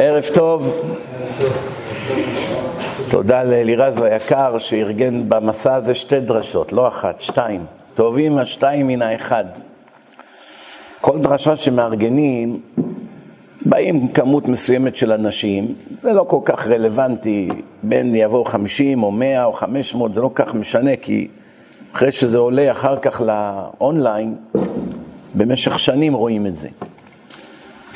ערב טוב, תודה לאלירז היקר שארגן במסע הזה שתי דרשות, לא אחת, שתיים. טובים השתיים מן האחד. כל דרשה שמארגנים, באים כמות מסוימת של אנשים, זה לא כל כך רלוונטי, בין יבואו 50 או 100 או 500, זה לא כך משנה, כי אחרי שזה עולה אחר כך לאונליין, במשך שנים רואים את זה.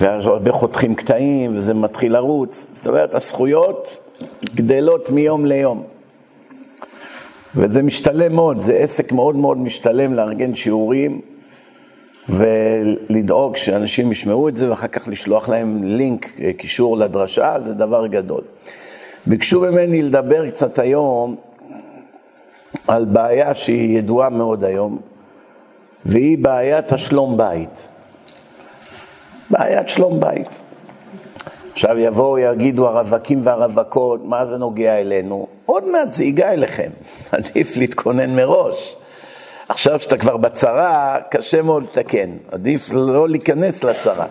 והרבה חותכים קטעים, וזה מתחיל לרוץ. זאת אומרת, הזכויות גדלות מיום ליום. וזה משתלם מאוד, זה עסק מאוד מאוד משתלם לארגן שיעורים, ולדאוג שאנשים ישמעו את זה, ואחר כך לשלוח להם לינק, קישור לדרשה, זה דבר גדול. ביקשו ממני לדבר קצת היום, על בעיה שהיא ידועה מאוד היום, והיא בעיית השלום בית. בעיית שלום בית. עכשיו יבואו, יגידו הרווקים והרווקות, מה זה נוגע אלינו? עוד מעט זה ייגע אליכם. עדיף להתכונן מראש. עכשיו שאתה כבר בצרה, קשה מאוד לתקן. עדיף לא להיכנס לצרה.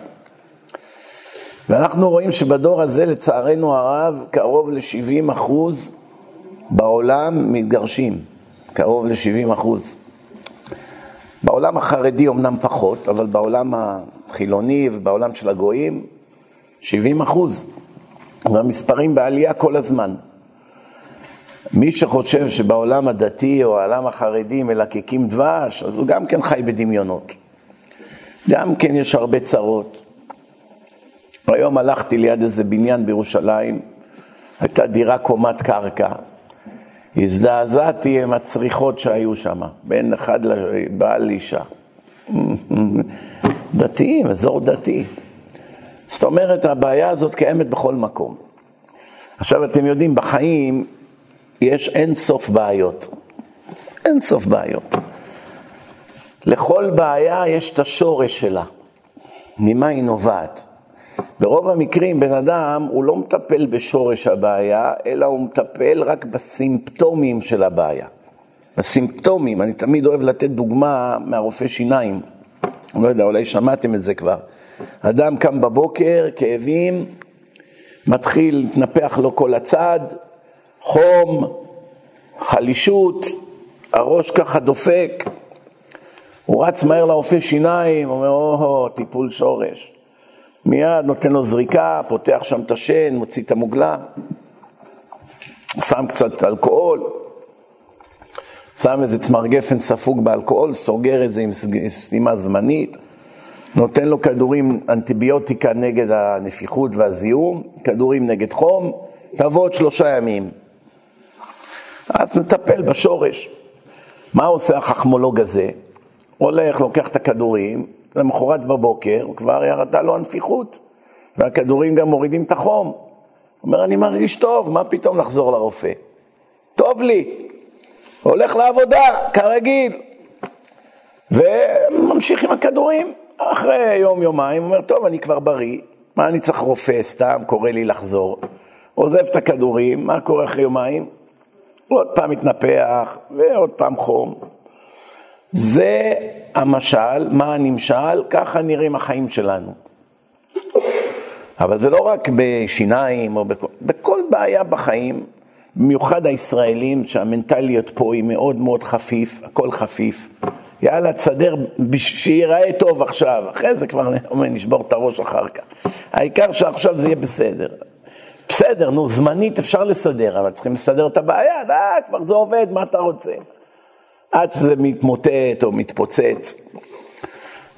ואנחנו רואים שבדור הזה, לצערנו הרב, קרוב ל-70% בעולם מתגרשים. קרוב ל-70%. בעולם החרדי אומנם פחות, אבל בעולם החילוני ובעולם של הגויים, 70%. והמספרים בעלייה כל הזמן. מי שחושב שבעולם הדתי או העולם החרדי מלקקים דבש, אז הוא גם כן חי בדמיונות. גם כן יש הרבה צרות. היום הלכתי ליד איזה בניין בירושלים, הייתה דירה קומת קרקע. הזדעזעתי עם הצריכות שהיו שם, בין אחד לבעל אישה. דתי, אזור דתי. זאת אומרת, הבעיה הזאת קיימת בכל מקום. עכשיו, אתם יודעים, בחיים יש אין סוף בעיות. אין סוף בעיות. לכל בעיה יש את השורש שלה. ממה היא נובעת? ברוב המקרים בן אדם הוא לא מטפל בשורש הבעיה, אלא הוא מטפל רק בסימפטומים של הבעיה. בסימפטומים, אני תמיד אוהב לתת דוגמה מהרופא שיניים. לא יודע, אולי שמעתם את זה כבר. אדם קם בבוקר, כאבים, מתחיל להתנפח לו כל הצד, חום, חלישות, הראש ככה דופק. הוא רץ מהר לרופא שיניים, אומר, טיפול שורש. מיד נותן לו זריקה, פותח שם את השן, מוציא את המוגלה, שם קצת אלכוהול, שם איזה צמר גפן ספוג באלכוהול, סוגר את זה עם סתימה זמנית, נותן לו כדורים אנטיביוטיקה נגד הנפיחות והזיהום, כדורים נגד חום, תבוא עוד 3 ימים. אז נטפל בשורש. מה עושה החכמולוג הזה? הולך, לוקח את הכדורים, למחרת בבוקר, כבר ירדה לו הנפיחות, והכדורים גם מורידים את החום. הוא אומר, אני מרגיש טוב, מה פתאום לחזור לרופא? טוב לי, הולך לעבודה, כרגיל, וממשיך עם הכדורים. אחרי יום-יומיים, הוא אומר, טוב, אני כבר בריא, מה אני צריך רופא? סתם, קורא לי לחזור. עוזב את הכדורים, מה קורה אחרי יומיים? עוד פעם מתנפח, ועוד פעם חום. זה המשל, מה הנמשל, ככה נראים החיים שלנו. אבל זה לא רק בשיניים, או בכל בעיה בחיים, במיוחד הישראלים, שהמנטליות פה היא מאוד מאוד חפיף, הכל חפיף. יאללה, תסדר, שיראה טוב עכשיו, אחרי זה כבר נשבור את הראש אחר כך. העיקר שעכשיו זה יהיה בסדר. בסדר, נו, זמנית אפשר לסדר, אבל צריכים לסדר את הבעיה, כבר זה עובד, מה אתה רוצה? עד שזה מתמוטט או מתפוצץ.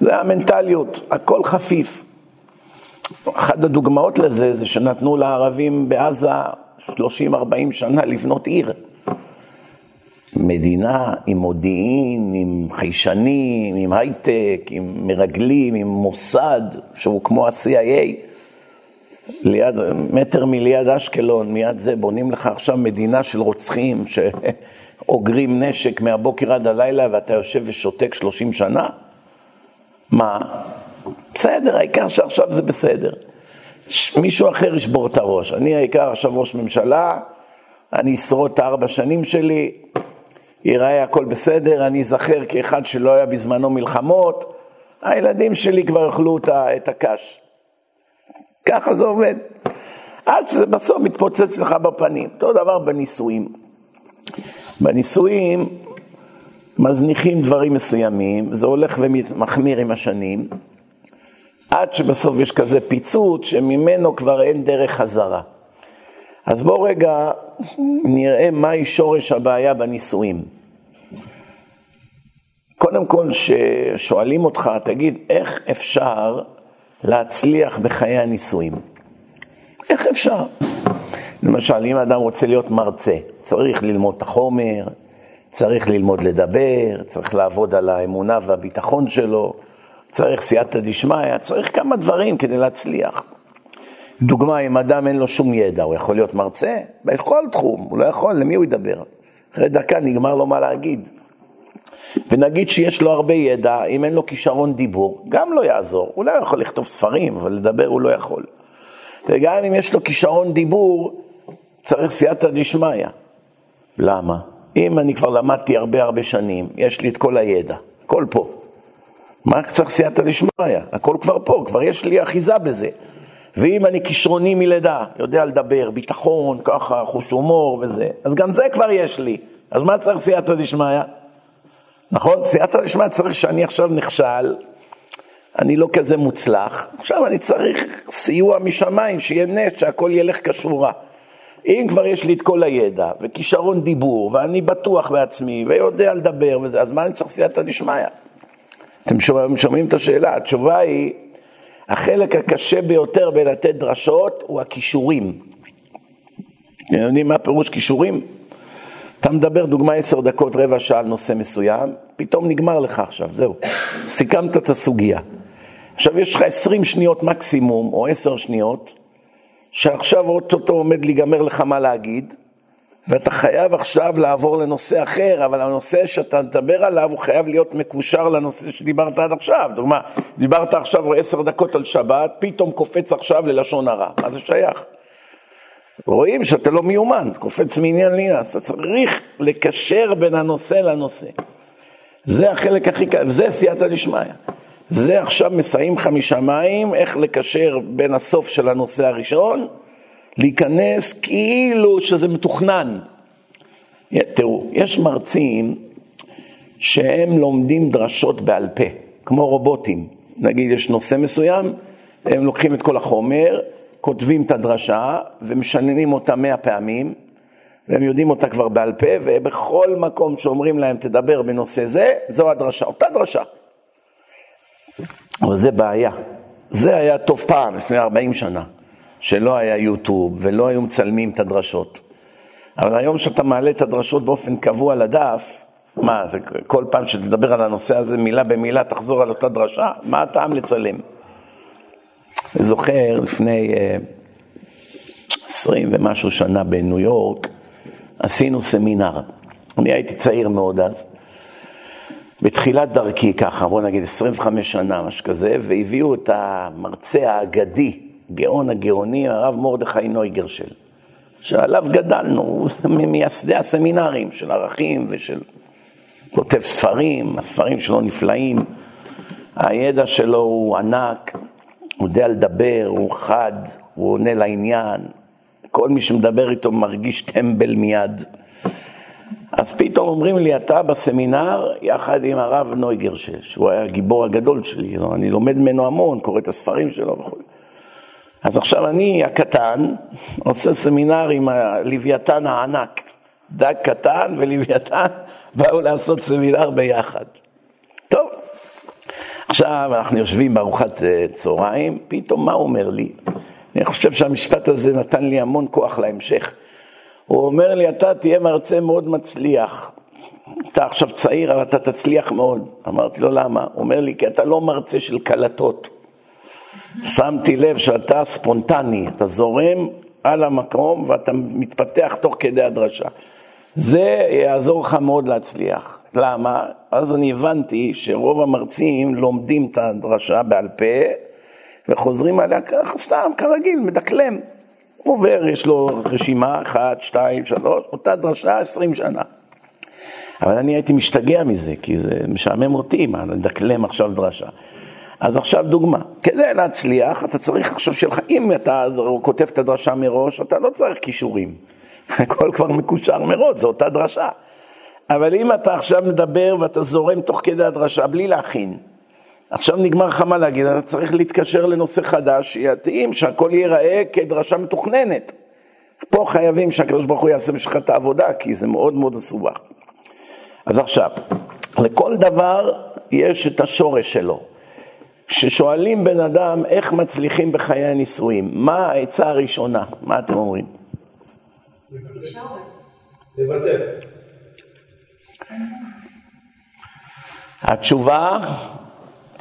זה המנטליות, הכל חפיף. אחת הדוגמאות לזה זה שנתנו לערבים בעזה 30-40 שנה לבנות עיר. מדינה עם מודיעין, עם חיישנים, עם הייטק, עם מרגלים, עם מוסד, שהוא כמו ה-CIA. ליד, מטר מליד אשקלון, מיד זה בונים לך עכשיו מדינה של רוצחים ש... אוגרים נשק מהבוקר עד הלילה, ואתה יושב ושותק 30 שנה? מה? בסדר, העיקר שעכשיו זה בסדר. מישהו אחר ישבור את הראש. אני העיקר עכשיו ראש ממשלה, אני אשרוד את 4 שנים שלי, יראה הכל בסדר, אני אזכר כאחד שלא היה בזמנו מלחמות, הילדים שלי כבר אכלו את הקש. ככה זה עובד. עד שזה בסוף מתפוצץ לך בפנים. אותו דבר בניסויים. בניסויים מזניחים דברים מסוימים, זה הולך ומחמיר עם השנים, עד שבסוף יש כזה פיצוץ שממנו כבר אין דרך חזרה. אז בואו רגע נראה מהי שורש הבעיה בניסויים. קודם כל ששואלים אותך, תגיד, איך אפשר להצליח בחיי הניסויים? איך אפשר? למשל, אם אדם רוצה להיות מרצה, צריך ללמוד את החומר, צריך ללמוד לדבר, צריך לעבוד על האמונה והביטחון שלו, צריך סייעתא דשמיא, צריך כמה דברים כדי להצליח. דוגמה, אם אדם אין לו שום ידע, הוא יכול להיות מרצה? בכל תחום, הוא לא יכול, למי הוא ידבר? אחרי דקה נגמר לו מה להגיד. ונגיד שיש לו הרבה ידע, אם אין לו כישרון דיבור, גם לא יעזור. הוא לא יכול לכתוב ספרים, אבל לדבר הוא לא יכול. וגם אם יש לו כישרון דיבור, צריך סייעתא דשמיא. למה? אם אני כבר למדתי הרבה שנים, יש לי את כל הידע, הכל פה. מה צריך סייעתא דשמיא? הכל כבר פה, כבר יש לי אחיזה בזה. ואם אני כישרוני מלידה, יודע לדבר, ביטחון, ככה, חוש הומור וזה, אז גם זה כבר יש לי. אז מה צריך סייעתא דשמיא? נכון? סייעתא דשמיא צריך שאני עכשיו נכשל, אני לא כזה מוצלח, עכשיו אני צריך סיוע משמיים, שיהיה נס, שהכל ילך כשורה. אם כבר יש לי את כל הידע, וכישרון דיבור, ואני בטוח בעצמי, ויודע לדבר וזה, אז מה אני צריך סייעתא דשמיא? אתם שומעים את השאלה? התשובה היא, החלק הקשה ביותר בלתת דרשות הוא הכישורים. אתם יודעים מה פירוש כישורים? אתה מדבר דוגמה 10 דקות, רבע שעה על נושא מסוים, פתאום נגמר לך עכשיו, זהו. סיכמת את הסוגיה. עכשיו יש לך 20 שניות מקסימום, או 10 שניות, שעכשיו אותו עומד להיגמר לך מה להגיד, ואתה חייב עכשיו לעבור לנושא אחר, אבל הנושא שאתה מדבר עליו הוא חייב להיות מקושר לנושא שדיברת עד עכשיו. דוגמה, דיברת עכשיו 10 דקות על שבת, פתאום קופץ עכשיו ללשון הרע. מה זה שייך? רואים שאתה לא מיומן, קופץ מעניין לעניין, אז אתה צריך לקשר בין הנושא לנושא. זה החלק הכי קל, זה סייעתא דשמיא. זה עכשיו מסיים 5 מים, איך לקשר בין הסוף של הנושא הראשון, להיכנס כאילו שזה מתוכנן. תראו, יש מרצים שהם לומדים דרשות בעל פה, כמו רובוטים. נגיד יש נושא מסוים, הם לוקחים את כל החומר, כותבים את הדרשה ומשננים אותה 100 פעמים, והם יודעים אותה כבר בעל פה, ובכל מקום שאומרים להם תדבר בנושא זה, זו הדרשה, אותה דרשה. אבל זה בעיה. זה היה טוב פעם, לפני 40 שנה. שלא היה יוטיוב ולא היו מצלמים את הדרשות. אבל היום שאתה מעלה את הדרשות באופן קבוע לדף, מה, כל פעם שתדבר על הנושא הזה מילה במילה תחזור על אותה דרשה, מה הטעם לצלם? אני זוכר לפני 20 ומשהו שנה בניו יורק, עשינו סמינר. אני הייתי צעיר מאוד אז. בתחילת דרכי ככה, בוא נגיד 25 שנה, משהו כזה, והביאו את המרצה האגדי, גאון הגאוני, הרב מורדכי נויגרשל, שעליו גדלנו, ממייסדי הסמינרים של ערכים ושל כותב ספרים, הספרים שלו נפלאים, הידע שלו הוא ענק, הוא יודע לדבר, הוא חד, הוא עונה לעניין, כל מי שמדבר איתו מרגיש טמבל מיד. אז פתאום אומרים לי, אתה בסמינר יחד עם הרב נויגרשל, שהוא היה הגיבור הגדול שלי, אני לומד ממנו המון, קורא את הספרים שלו וכו'. אז עכשיו אני הקטן, עושה סמינר עם הלוויתן הענק. דג קטן ולוויתן באו לעשות סמינר ביחד. טוב, עכשיו אנחנו יושבים בארוחת צהריים, פתאום מה הוא אומר לי? אני חושב שהמשפט הזה נתן לי המון כוח להמשך. הוא אומר לי, אתה תהיה מרצה מאוד מצליח. אתה עכשיו צעיר, אבל אתה תצליח מאוד. אמרתי לו, למה? הוא אומר לי, כי אתה לא מרצה של קלטות. שמתי לב שאתה ספונטני, אתה זורם על המקום ואתה מתפתח תוך כדי הדרשה. זה יעזור לך מאוד להצליח. למה? אז אני הבנתי שרוב המרצים לומדים את הדרשה בעל פה וחוזרים עליה ככה סתם, כרגיל, מדקלם. עובר, יש לו רשימה 1, 2, 3, אותה דרשה 20 שנה. אבל אני הייתי משתגע מזה, כי זה משעמם אותי, מה, נדקלם עכשיו דרשה. אז עכשיו דוגמה, כדי להצליח, אתה צריך עכשיו שלך, אם אתה כותב את הדרשה מראש, אתה לא צריך קישורים. הכל כבר מקושר מראש, זו אותה דרשה. אבל אם אתה עכשיו מדבר ואתה זורם תוך כדי הדרשה, בלי להכין, עכשיו נגמר לך מה להגיד, אתה צריך להתקשר לנושא חדש, שיתאים, שהכל ייראה כדרשה מתוכננת. פה חייבים שהקדוש ברוך הוא יעשה בשבילך את העבודה, כי זה מאוד מאוד מסובך. אז עכשיו, לכל דבר יש את השורש שלו. כששואלים בן אדם איך מצליחים בחיי הנישואים, מה העצה הראשונה? מה אתם אומרים? לבטל. התשובה,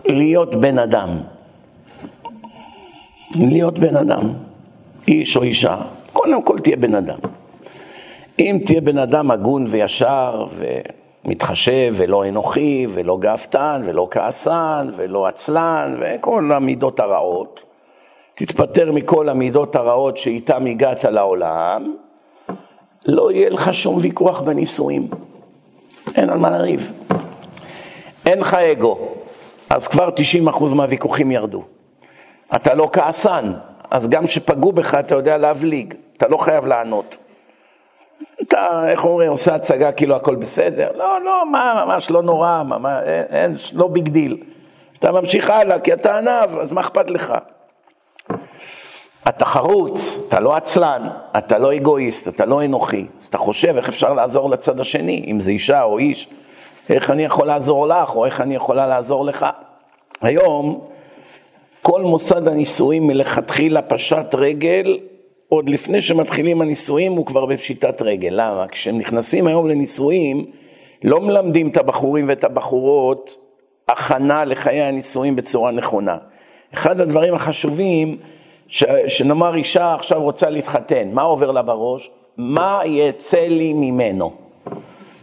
להיות בן אדם. להיות בן אדם. איש או אישה. קודם כל תהיה בן אדם. אם תהיה בן אדם הגון וישר ומתחשב ולא אנוכי ולא גאוותן ולא כעסן ולא עצלן וכל המידות הרעות, תתפטר מכל המידות הרעות שאיתם הגעת לעולם, לא יהיה לך שום ויכוח בנישואים. אין על מה לריב. אין לך אגו, אז כבר 90% מהוויכוחים ירדו. אתה לא כעסן, אז גם שפגעו בך אתה יודע להבליג, אתה לא חייב לענות. אתה, איך אומרים, עושה הצגה כאילו הכל בסדר. לא, לא, מה, ממש לא נורא, מה, אין, לא בגדיל. אתה ממשיך הלאה, כי אתה ענב, אז מה אכפת לך? אתה חרוץ, אתה לא עצלן, אתה לא אגואיסט, אתה לא אנוכי. אז אתה חושב איך אפשר לעזור לצד השני, אם זה אישה או איש. איך אני יכול לעזור לך, או איך אני יכולה לעזור לך. היום, כל מוסד הנישואים מלכתחילה פשט רגל, עוד לפני שמתחילים הנישואים הוא כבר בפשיטת רגל. למה? כשהם נכנסים היום לנישואים, לא מלמדים את הבחורים ואת הבחורות הכנה לחיי הנישואים בצורה נכונה. אחד הדברים החשובים, שנאמר אישה עכשיו רוצה להתחתן, מה עובר לה בראש? מה יצא לי ממנו?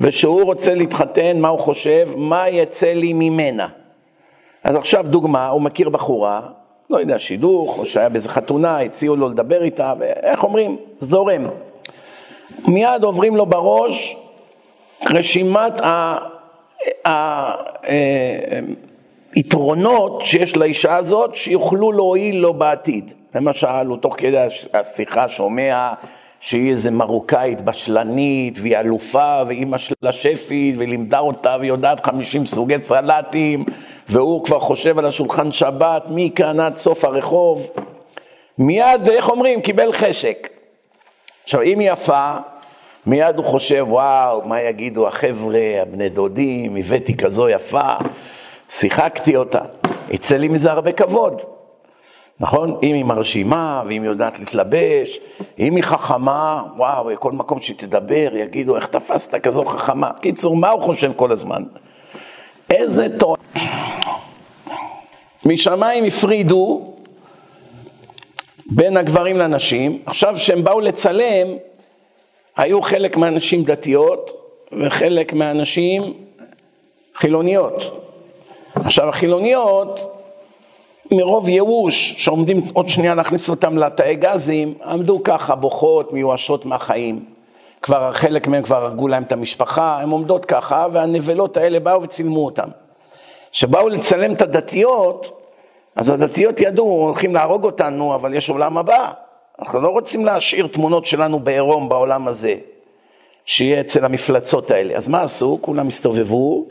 ושהוא רוצה להתחתן, מה הוא חושב? מה יצא לי ממנה? אז עכשיו דוגמה, הוא מכיר בחורה, לא יודע, שידוך, או שהיה באיזה חתונה, הציעו לו לדבר איתה, ואיך אומרים? זורם. מיד עוברים לו בראש רשימת היתרונות שיש לאישה הזאת, שיוכלו להועיל לו בעתיד. למשל, הוא תוך כדי השיחה שומע שהיא איזה מרוקאית בשלנית, והיא אלופה, ואימא שלה שפית, ולימדה אותה, והיא יודעת 50 סוגי סלטים, והוא כבר חושב על השולחן שבת, מי כאן עד סוף הרחוב, מיד, איך אומרים, קיבל חשק. עכשיו, אם היא יפה, מיד הוא חושב, וואו, מה יגידו החבר'ה, הבני דודים, הבאתי כזו יפה, שיחקתי אותה, יצא לי מזה הרבה כבוד. נכון? אם היא מרשימה, ואם היא יודעת להתלבש, אם היא חכמה, וואו, כל מקום שתדבר, יגידו, איך תפסת כזו חכמה? קיצור, מה הוא חושב כל הזמן? איזה טוב. משמיים הפרידו בין הגברים לנשים. עכשיו שהם באו לצלם, היו חלק מהנשים דתיות, וחלק מהנשים חילוניות. עכשיו, החילוניות, מרוב ייאוש שעומדים עוד שנייה להכניס אותם לתאי גזים, עמדו ככה בוכות, מיואשות מהחיים. כבר חלק מהם כבר הרגו להם את המשפחה, הם עומדות ככה, והנבלות האלה באו וצילמו אותם. שבאו לצלם את הדתיות, אז הדתיות ידעו, הולכים להרוג אותנו, אבל יש עולם הבא. אנחנו לא רוצים להשאיר תמונות שלנו בעירום בעולם הזה, שיהיה אצל המפלצות האלה. אז מה עשו? כולם הסתובבו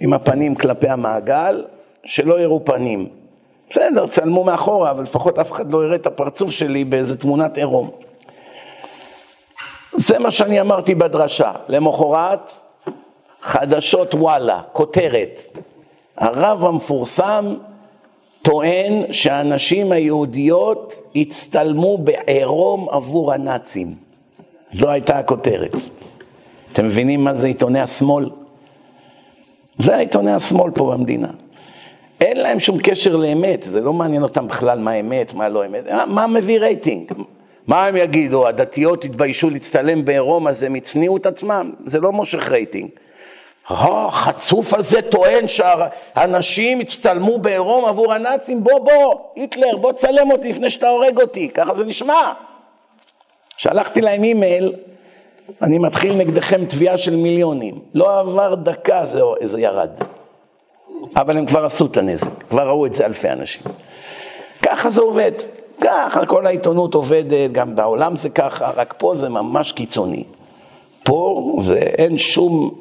עם הפנים כלפי המעגל, שלא יראו פנים. בסדר, צלמו מאחורה, אבל לפחות אף אחד לא יראה את הפרצוף שלי באיזה תמונת עירום. זה מה שאני אמרתי בדרשה. למחרת, חדשות וואלה, כותרת. הרב המפורסם טוען שהנשים היהודיות הצטלמו בעירום עבור הנאצים. זו הייתה הכותרת. אתם מבינים מה זה עיתוני השמאל? זה עיתוני השמאל פה במדינה. אין להם שום קשר לאמת, זה לא מעניין אותם בכלל מה אמת, מה לא אמת, מה מביא רייטינג? מה הם יגידו, הדתיות התביישו להצטלם בעירום הזה, מצניעו את עצמם, זה לא מושך רייטינג. החצוף הזה טוען שהאנשים הצטלמו בעירום עבור הנאצים, בוא, היטלר, בוא צלם אותי לפני שאתה הורג אותי, ככה זה נשמע. שלחתי להם אימייל, אני מתחיל נגדכם תביעה של מיליונים, לא עבר דקה זה ירד. אבל הם כבר עשו את הנזק, כבר ראו את זה אלפי אנשים. ככה זה עובד, ככה כל העיתונות עובדת, גם בעולם זה ככה, רק פה זה ממש קיצוני. פה זה אין שום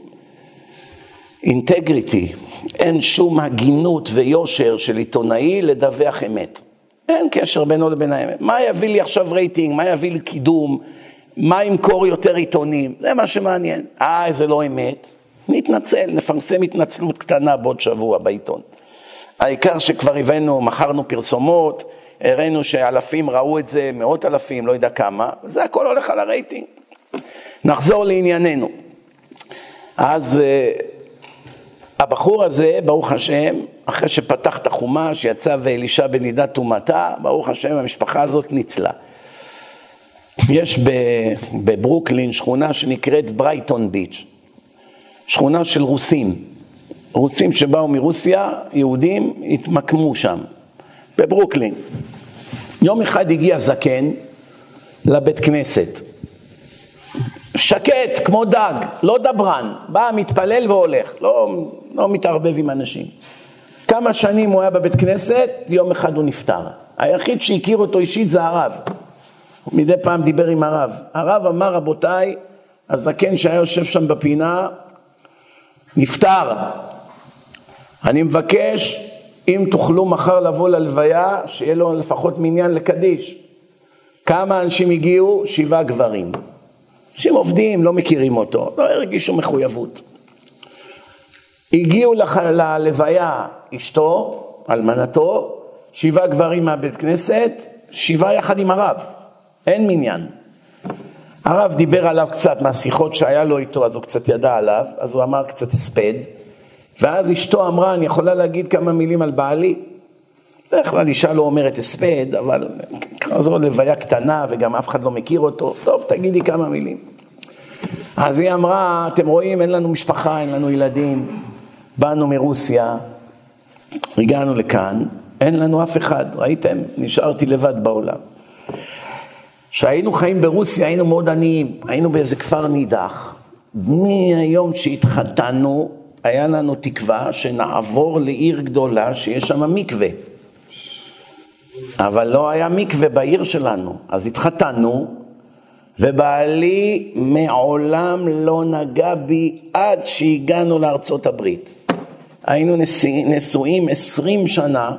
אינטגריטי, אין שום הגינות ויושר של עיתונאי לדווח אמת. אין קשר בינו לבין האמת. מה יביא לי עכשיו רייטינג, מה יביא לי קידום, מה ימכור יותר עיתונים, זה מה שמעניין. זה לא אמת. נתנצל, נפרסם התנצלות קטנה בעוד שבוע בעיתון. העיקר שכבר הבאנו, מכרנו פרסומות, הראינו שאלפים ראו את זה, מאות אלפים, לא יודע כמה, זה הכל הולך על הרייטינג. נחזור לענייננו. אז הבחור הזה, ברוך השם, אחרי שפתח את החומש, יצא ואלישה בנידת תומתה, ברוך השם, המשפחה הזאת ניצלה. יש בברוקלין שכונה שנקראת ברייטון ביץ', שכונה של רוסים. רוסים שבאו מרוסיה, יהודים, התמקמו שם, בברוקלין. יום אחד הגיע זקן לבית כנסת. שקט, כמו דג, לא דברן, בא, מתפלל והולך, לא מתערבב עם אנשים. כמה שנים הוא היה בבית כנסת, יום אחד הוא נפטר. היחיד שהכיר אותו אישית זה הרב. מדי פעם דיבר עם הרב. הרב אמר, רבותיי, הזקן שהיה יושב שם בפינה, נפטר. אני מבקש, אם תוכלו מחר לבוא ללוויה, שיהיה לו לפחות מניין לקדיש. כמה אנשים הגיעו? 7 גברים. אנשים עובדים, לא מכירים אותו, לא הרגישו מחויבות. הגיעו ללוויה אשתו, אלמנתו, 7 גברים מהבית כנסת, 7 יחד עם הרב. אין מניין. הרב דיבר עליו קצת מהשיחות שהיה לו איתו, אז הוא קצת ידע עליו, אז הוא אמר קצת הספד, ואז אשתו אמרה, אני יכולה להגיד כמה מילים על בעלי. בדרך כלל אישה לא אומרת הספד, אבל זו לוויה קטנה וגם אף אחד לא מכיר אותו, טוב, תגידי כמה מילים. אז היא אמרה, אתם רואים, אין לנו משפחה, אין לנו ילדים, באנו מרוסיה, הגענו לכאן, אין לנו אף אחד, ראיתם? נשארתי לבד בעולם. כשהיינו חיים ברוסיה היינו מאוד עניים, היינו באיזה כפר נידח. מהיום שהתחתנו, היה לנו תקווה שנעבור לעיר גדולה שיש שם מקווה. אבל לא היה מקווה בעיר שלנו, אז התחתנו, ובעלי מעולם לא נגע בי עד שהגענו לארצות הברית. היינו נשואים 20 שנה,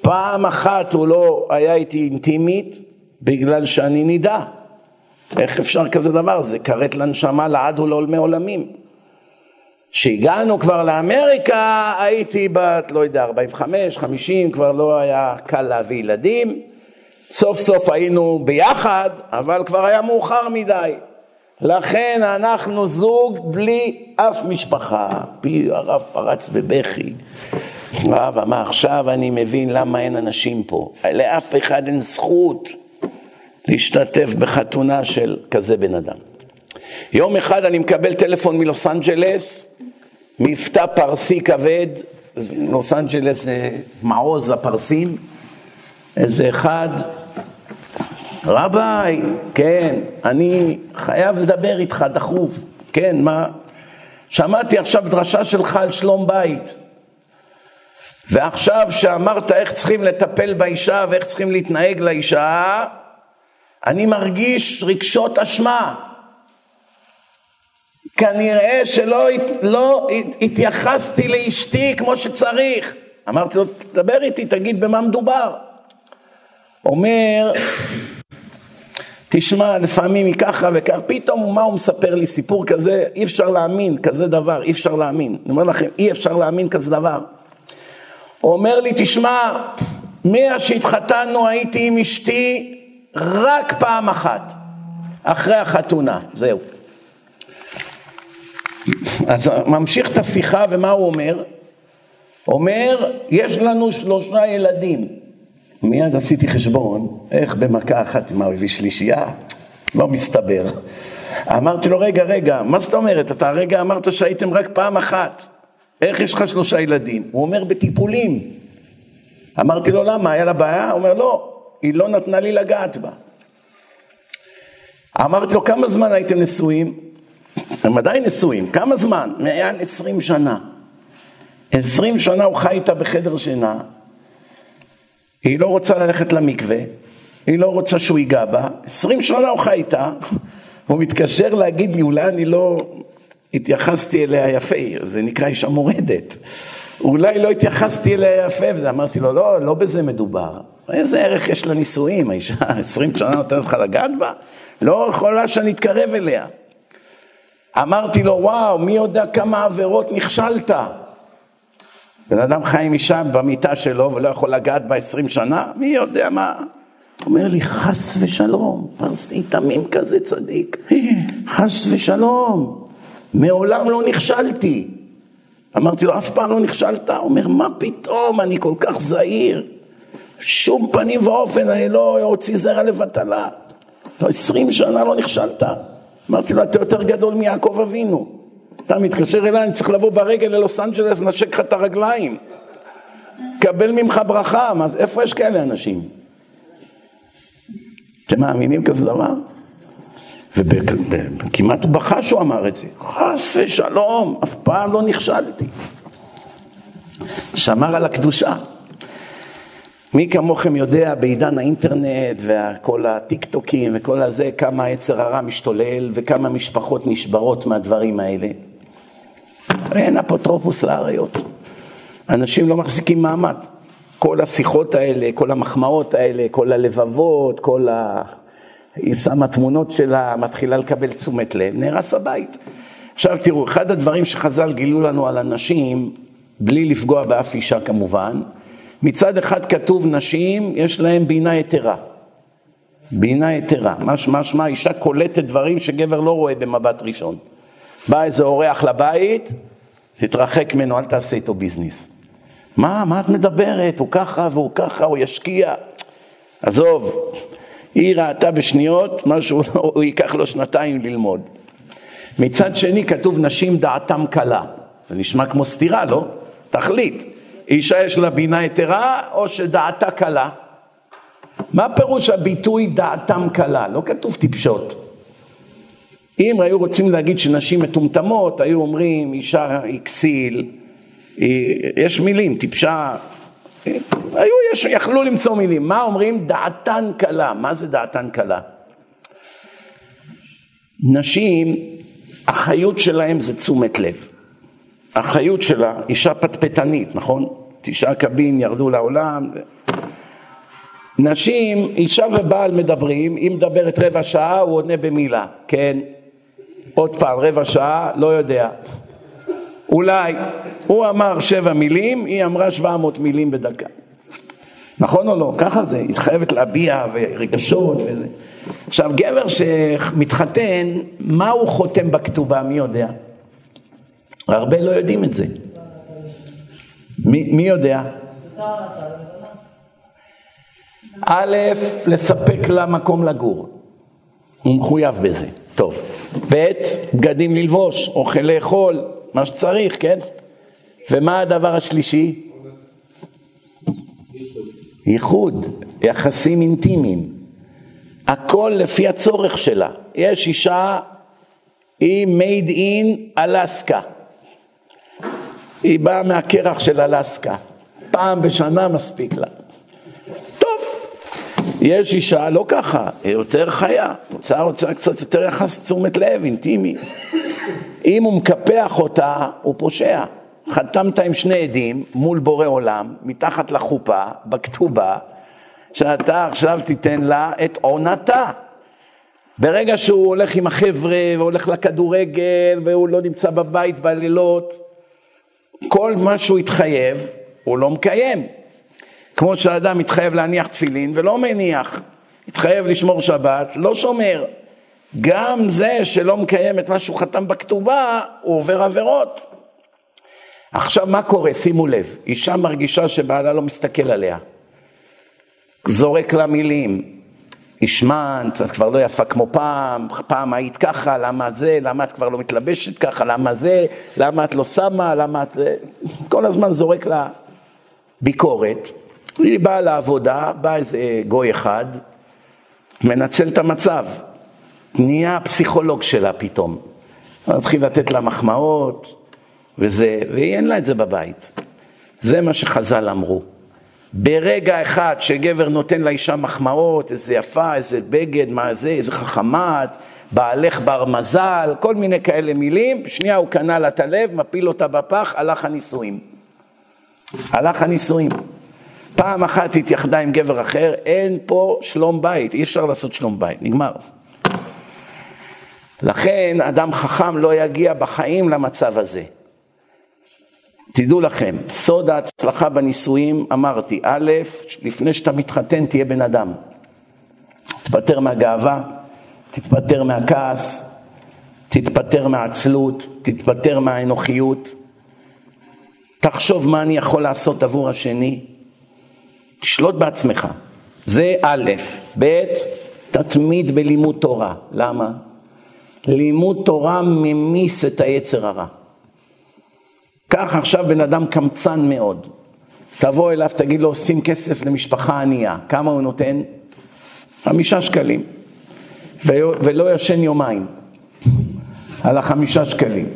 פעם אחת הוא לא היה איתי אינטימית, בגלל שאני נידע. איך אפשר כזה דבר? זה קראת לנשמה לעד ולעולמי עולמים. כשהגענו כבר לאמריקה, הייתי בת, לא יודע, 45, 50, כבר לא היה קל להביא ילדים. סוף סוף היינו ביחד, אבל כבר היה מאוחר מדי. לכן אנחנו זוג בלי אף משפחה. פי הרב פרץ בבכי. רב, מה עכשיו אני מבין למה אין אנשים פה? לאף אחד אין זכות להשתתף בחתונה של כזה בן אדם. יום אחד אני מקבל טלפון מלוס אנג'לס, מבטא פרסי כבד, לוס אנג'לס זה מעוז הפרסים, איזה אחד, רביי, כן, אני חייב לדבר איתך דחוף, כן, מה? שמעתי עכשיו דרשה שלך על שלום בית, ועכשיו שאמרת איך צריכים לטפל באישה ואיך צריכים להתנהג לאישה, אני מרגיש רגשות אשמה. כנראה שלא התייחסתי לאשתי כמו שצריך. אמרתי לו, תדבר איתי, תגיד במה מדובר. אומר, תשמע, לפעמים היא ככה וככה, פתאום מה הוא מספר לי, סיפור כזה, אי אפשר להאמין כזה דבר, אי אפשר להאמין. אני אומר לכם, אי אפשר להאמין כזה דבר. הוא אומר לי, תשמע, מאז שהתחתנו הייתי עם אשתי, רק פעם אחת, אחרי החתונה, זהו. אז ממשיך את השיחה, ומה הוא אומר? אומר, יש לנו 3 ילדים. מיד עשיתי חשבון, איך במכה אחת, מה הוא הביא שלישייה? לא מסתבר. אמרתי לו, רגע, מה זאת אומרת? אתה הרגע אמרת שהייתם רק פעם אחת. איך יש לך 3 ילדים? הוא אומר, בטיפולים. אמרתי לו, למה? היה לה בעיה? הוא אומר, לא. היא לא נתנה לי לגעת בה. אמרתי לו, כמה זמן הייתם נשואים? הם עדיין נשואים, כמה זמן? מעל 20 שנה. 20 שנה הוא חי איתה בחדר שינה, היא לא רוצה ללכת למקווה, היא לא רוצה שהוא ייגע בה, 20 שנה הוא חי איתה, הוא מתקשר להגיד לי, אולי אני לא התייחסתי אליה יפה, זה נקרא אישה מורדת, אולי לא התייחסתי אליה יפה, ואמרתי לו, לא, לא בזה מדובר, איזה ערך יש לנישואים, האישה 20 שנה נותנת לך לגעת בה, לא יכולה שאני אתקרב אליה. אמרתי לו, וואו, מי יודע כמה עבירות נכשלת? בן אדם חי עם אישה במיטה שלו ולא יכול לגעת בה 20 שנה, מי יודע מה? אומר לי, חס ושלום, פרסי תמים כזה צדיק, חס ושלום, מעולם לא נכשלתי. אמרתי לו, אף פעם לא נכשלת? אומר, מה פתאום, אני כל כך זהיר, שום פנים ואופן, אני לא הוציא זרע לבטלה. 20 שנה לא נכשלת. אמרתי לו, אתה יותר גדול מיעקב אבינו. אתה מתקשר אליי, אני צריך לבוא ברגל ללוס אנג'לס, נשק לך את הרגליים. קבל ממך ברכה. אז איפה יש כאלה אנשים? אתם מאמינים כזה דבר? וכמעט הוא בחש הוא אמר את זה. חס ושלום, אף פעם לא נכשלתי. שמר על הקדושה. מי כמוכם יודע בעידן האינטרנט וכל הטיקטוקים וכל הזה, כמה היצר הרע משתולל וכמה משפחות נשברות מהדברים האלה. אין אפוטרופוס לעריות. אנשים לא מחזיקים מעמד. כל השיחות האלה, כל המחמאות האלה, כל הלבבות, כל היא שמה תמונות שלה, מתחילה לקבל תשומת לב, נהרס הבית. עכשיו תראו, אחד הדברים שחז"ל גילו לנו על הנשים, בלי לפגוע באף אישה כמובן, מצד אחד כתוב נשים, יש להם בינה יתרה. בינה יתרה. משמע, אישה קולטת דברים שגבר לא רואה במבט ראשון. בא איזה אורח לבית, תתרחק ממנו, אל תעשה איתו ביזנס. מה את מדברת? הוא ככה והוא ככה, הוא ישקיע. עזוב, היא ראתה בשניות, משהו, הוא ייקח לו 2 ללמוד. מצד שני כתוב נשים דעתם קלה. זה נשמע כמו סתירה, לא? תחליט. אישה יש לה בינה יתרה או שדעתה קלה. מה פירוש הביטוי דעתם קלה? לא כתוב טיפשות. אם היו רוצים להגיד שנשים מטומטמות, היו אומרים אישה היא כסיל, יש מילים, טיפשה, יכלו למצוא מילים. מה אומרים? דעתן קלה. מה זה דעתן קלה? נשים, החיות שלהם זה תשומת לב. החיות שלה, אישה פטפטנית, נכון? 9 קבין ירדו לעולם. נשים, אישה ובעל מדברים, היא מדברת 15 דקות, הוא עונה במילה. כן, עוד פעם, 15 דקות, לא יודע. אולי, הוא אמר 7 מילים, היא אמרה 700 מילים בדקה. נכון או לא? ככה זה, היא חייבת להביע ורגשות וזה. עכשיו, גבר שמתחתן, מה הוא חותם בכתובה, מי יודע? הרבה לא יודעים את זה. מי יודע? א', לספק לה מקום לגור. הוא מחויב בזה. טוב. ב', בגדים ללבוש, אוכל לאכול, מה שצריך, כן? ומה הדבר השלישי? ייחוד. יחסים אינטימיים. הכל לפי הצורך שלה. יש אישה, היא made in אלסקה. היא באה מהקרח של אלסקה. פעם בשנה מספיק לה. טוב, יש אישה לא ככה, היא יותר חיה, רוצה קצת יותר יחס תשומת לב, אינטימי. אם הוא מקפח אותה, הוא פושע. חתמת עם 2 עדים מול בורא עולם, מתחת לחופה, בכתובה, שאתה עכשיו תיתן לה את עונתה. ברגע שהוא הולך עם החבר'ה, והולך לכדורגל, והוא לא נמצא בבית בלילות, כל מה שהוא התחייב, הוא לא מקיים. כמו שהאדם התחייב להניח תפילין ולא מניח. התחייב לשמור שבת, לא שומר. גם זה שלא מקיים את מה שהוא חתם בכתובה, הוא עובר עבירות. עכשיו מה קורה? שימו לב. אישה מרגישה שבעלה לא מסתכל עליה. זורק לה מילים. ישמנת, את כבר לא יפה כמו פעם, פעם היית ככה, למה את זה, למה את כבר לא מתלבשת ככה, למה זה, למה את לא שמה, למה את... כל הזמן זורק לה ביקורת. היא באה לעבודה, בא איזה גוי אחד, מנצל את המצב. נהיה הפסיכולוג שלה פתאום. התחיל לתת לה מחמאות, והיא אין לה את זה בבית. זה מה שחז"ל אמרו. ברגע אחד שגבר נותן לאישה מחמאות, איזה יפה, איזה בגד, מה זה, איזה חכמת, בעלך בר מזל, כל מיני כאלה מילים, שנייה הוא קנה לה את הלב, מפיל אותה בפח, הלך הנישואים. הלך הנישואים. פעם אחת התייחדה עם גבר אחר, אין פה שלום בית, אי אפשר לעשות שלום בית, נגמר. לכן אדם חכם לא יגיע בחיים למצב הזה. תדעו לכם, סוד ההצלחה בנישואים, אמרתי, א', לפני שאתה מתחתן תהיה בן אדם. תתפטר מהגאווה, תתפטר מהכעס, תתפטר מהעצלות, תתפטר מהאנוכיות. תחשוב מה אני יכול לעשות עבור השני. תשלוט בעצמך. זה א', ב', תתמיד בלימוד תורה. למה? לימוד תורה ממיס את היצר הרע. כך עכשיו בן אדם קמצן מאוד. תבוא אליו, תגיד לו, אוספים כסף למשפחה ענייה. כמה הוא נותן? 5 שקלים. ולא ישן יומיים על 5 שקלים.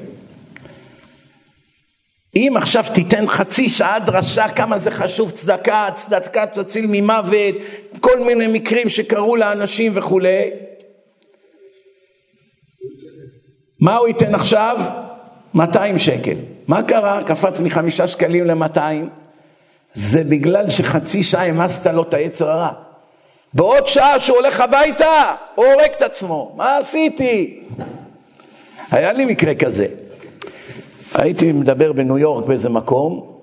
אם עכשיו תיתן חצי שעה דרשה, כמה זה חשוב, צדקה, צדקה תציל ממוות, כל מיני מקרים שקרו לאנשים וכו'. מה הוא ייתן עכשיו? 200 שקל. מה קרה? קפץ מ5 שקלים ל200. זה בגלל שחצי שעה המסת לו את היצר הרע. בעוד שעה שהוא הולך הביתה, הוא הורג את עצמו. מה עשיתי? היה לי מקרה כזה. הייתי מדבר בניו יורק באיזה מקום.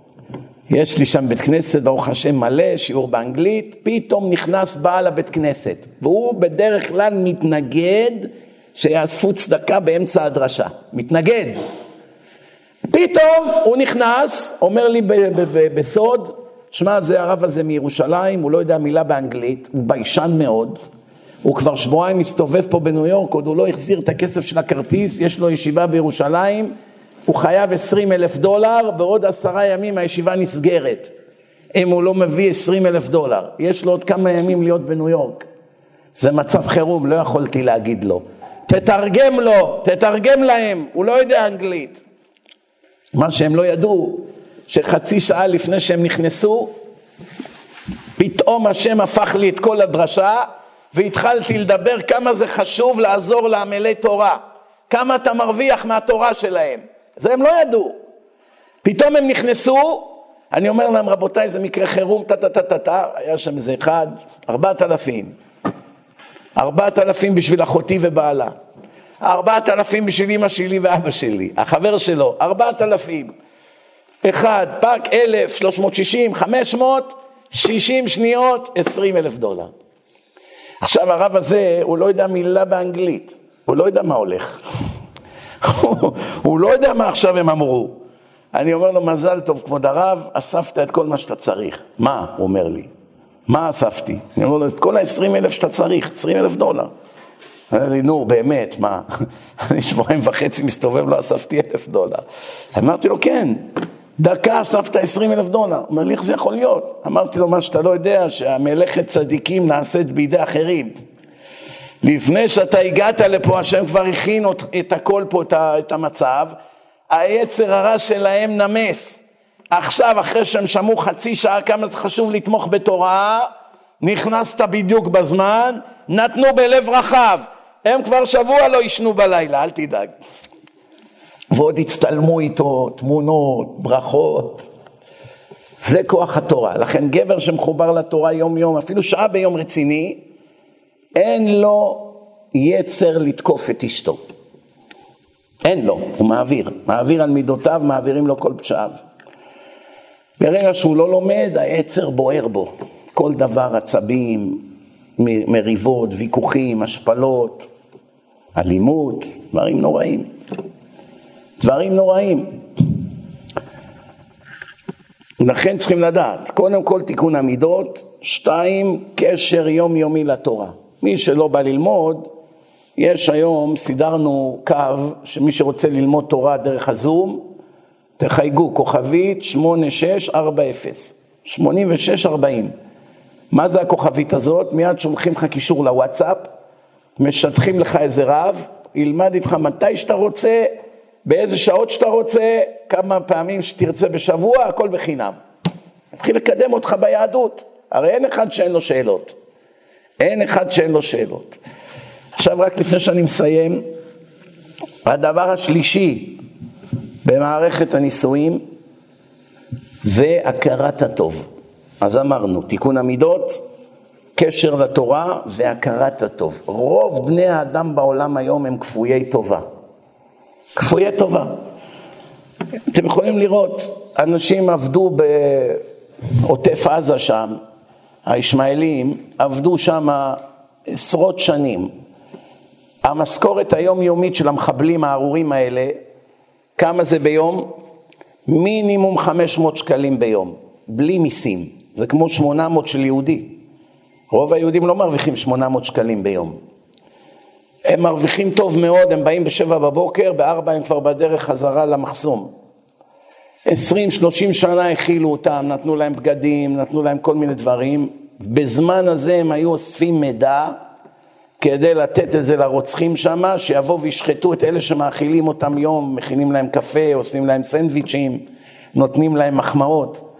יש לי שם בית כנסת, ברוך השם מלא, שיעור באנגלית. פתאום נכנס בעל הבית כנסת. והוא בדרך כלל מתנגד שיאספו צדקה באמצע הדרשה. מתנגד. פתאום הוא נכנס, אומר לי בסוד, שמע, זה הרב הזה מירושלים, הוא לא יודע מילה באנגלית, הוא ביישן מאוד, הוא כבר שבועיים מסתובב פה בניו יורק, עוד הוא לא החזיר את הכסף של הכרטיס, יש לו ישיבה בירושלים, הוא חייב 20,000 דולר, בעוד 10 ימים הישיבה נסגרת, אם הוא לא מביא 20,000 דולר, יש לו עוד כמה ימים להיות בניו יורק, זה מצב חירום, לא יכולתי להגיד לו, תתרגם לו, תתרגם להם, הוא לא יודע אנגלית, מה שהם לא ידעו, שחצי שעה לפני שהם נכנסו, פתאום השם הפך לי את כל הדרשה, והתחלתי לדבר כמה זה חשוב לעזור לעמלי תורה, כמה אתה מרוויח מהתורה שלהם, זה הם לא ידעו. פתאום הם נכנסו, אני אומר להם, רבותיי, זה מקרה חירום, היה שם איזה אחד, 4,000. 4,000 בשביל אחותי ובעלה. 4,000 בשביל אמא שלי ואבא שלי, החבר שלו, 4,000, 1 פאק 1,000, 360, 500, 60 שניות, 20,000 דולר. עכשיו הרב הזה, הוא לא יודע מילה באנגלית, הוא לא יודע מה הולך, הוא לא יודע מה עכשיו הם אמרו. אני אומר לו, מזל טוב כבוד הרב, אספת את כל מה שאתה צריך. מה? הוא אומר לי, מה אספתי? אני אומר לו, את כל ה-20,000 שאתה צריך, 20,000 דולר. אמר לי, נו, באמת, מה? אני 7.5 מסתובב, לא אספתי 1,000 דולר. אמרתי לו, כן, דקה אספת 20,000 דולר. אומר לי, איך זה יכול להיות? אמרתי לו, מה שאתה לא יודע, שהמלאכת צדיקים נעשית בידי אחרים. לפני שאתה הגעת לפה, השם כבר הכין את הכל פה, את המצב, היצר הרע שלהם נמס. עכשיו, אחרי שהם שמעו חצי שעה, כמה זה חשוב לתמוך בתורה, נכנסת בדיוק בזמן, נתנו בלב רחב. הם כבר שבוע לא ישנו בלילה, אל תדאג. ועוד הצטלמו איתו, תמונות, ברכות. זה כוח התורה. לכן גבר שמחובר לתורה יום יום, אפילו שעה ביום רציני, אין לו יצר לתקוף את אשתו. אין לו, הוא מעביר. מעביר על מידותיו, מעבירים לו כל פשעיו. ברגע שהוא לא לומד, היצר בוער בו. כל דבר, עצבים, מריבות, ויכוחים, השפלות, אלימות, דברים נוראים. דברים נוראים. לכן צריכים לדעת, קודם כל תיקון המידות, 2, קשר יומיומי לתורה. מי שלא בא ללמוד, יש היום, סידרנו קו, שמי שרוצה ללמוד תורה דרך הזום, תחייגו, כוכבית 8640. 8640. מה זה הכוכבית הזאת? מיד שולחים לך קישור לוואטסאפ, משטחים לך איזה רב, ילמד איתך מתי שאתה רוצה, באיזה שעות שאתה רוצה, כמה פעמים שתרצה בשבוע, הכל בחינם. נתחיל לקדם אותך ביהדות. הרי אין אחד שאין לו שאלות. אין אחד שאין לו שאלות. עכשיו רק לפני שאני מסיים, הדבר השלישי במערכת הנישואים, זה הכרת הטוב. אז אמרנו, תיקון המידות, קשר לתורה והכרת הטוב. רוב בני האדם בעולם היום הם כפויי טובה. כפויי טובה. אתם יכולים לראות, אנשים עבדו בעוטף עזה שם, הישמעאלים עבדו שם עשרות שנים. המשכורת היומיומית של המחבלים הארורים האלה, כמה זה ביום? מינימום 500 שקלים ביום, בלי מיסים. זה כמו 800 של יהודי. רוב היהודים לא מרוויחים 800 שקלים ביום. הם מרוויחים טוב מאוד, הם באים ב7 בבוקר, ב4 הם כבר בדרך חזרה למחסום. 20-30 שנה הכילו אותם, נתנו להם בגדים, נתנו להם כל מיני דברים. בזמן הזה הם היו אוספים מידע, כדי לתת את זה לרוצחים שם, שיבואו וישחטו את אלה שמאכילים אותם יום, מכינים להם קפה, עושים להם סנדוויצ'ים, נותנים להם מחמאות.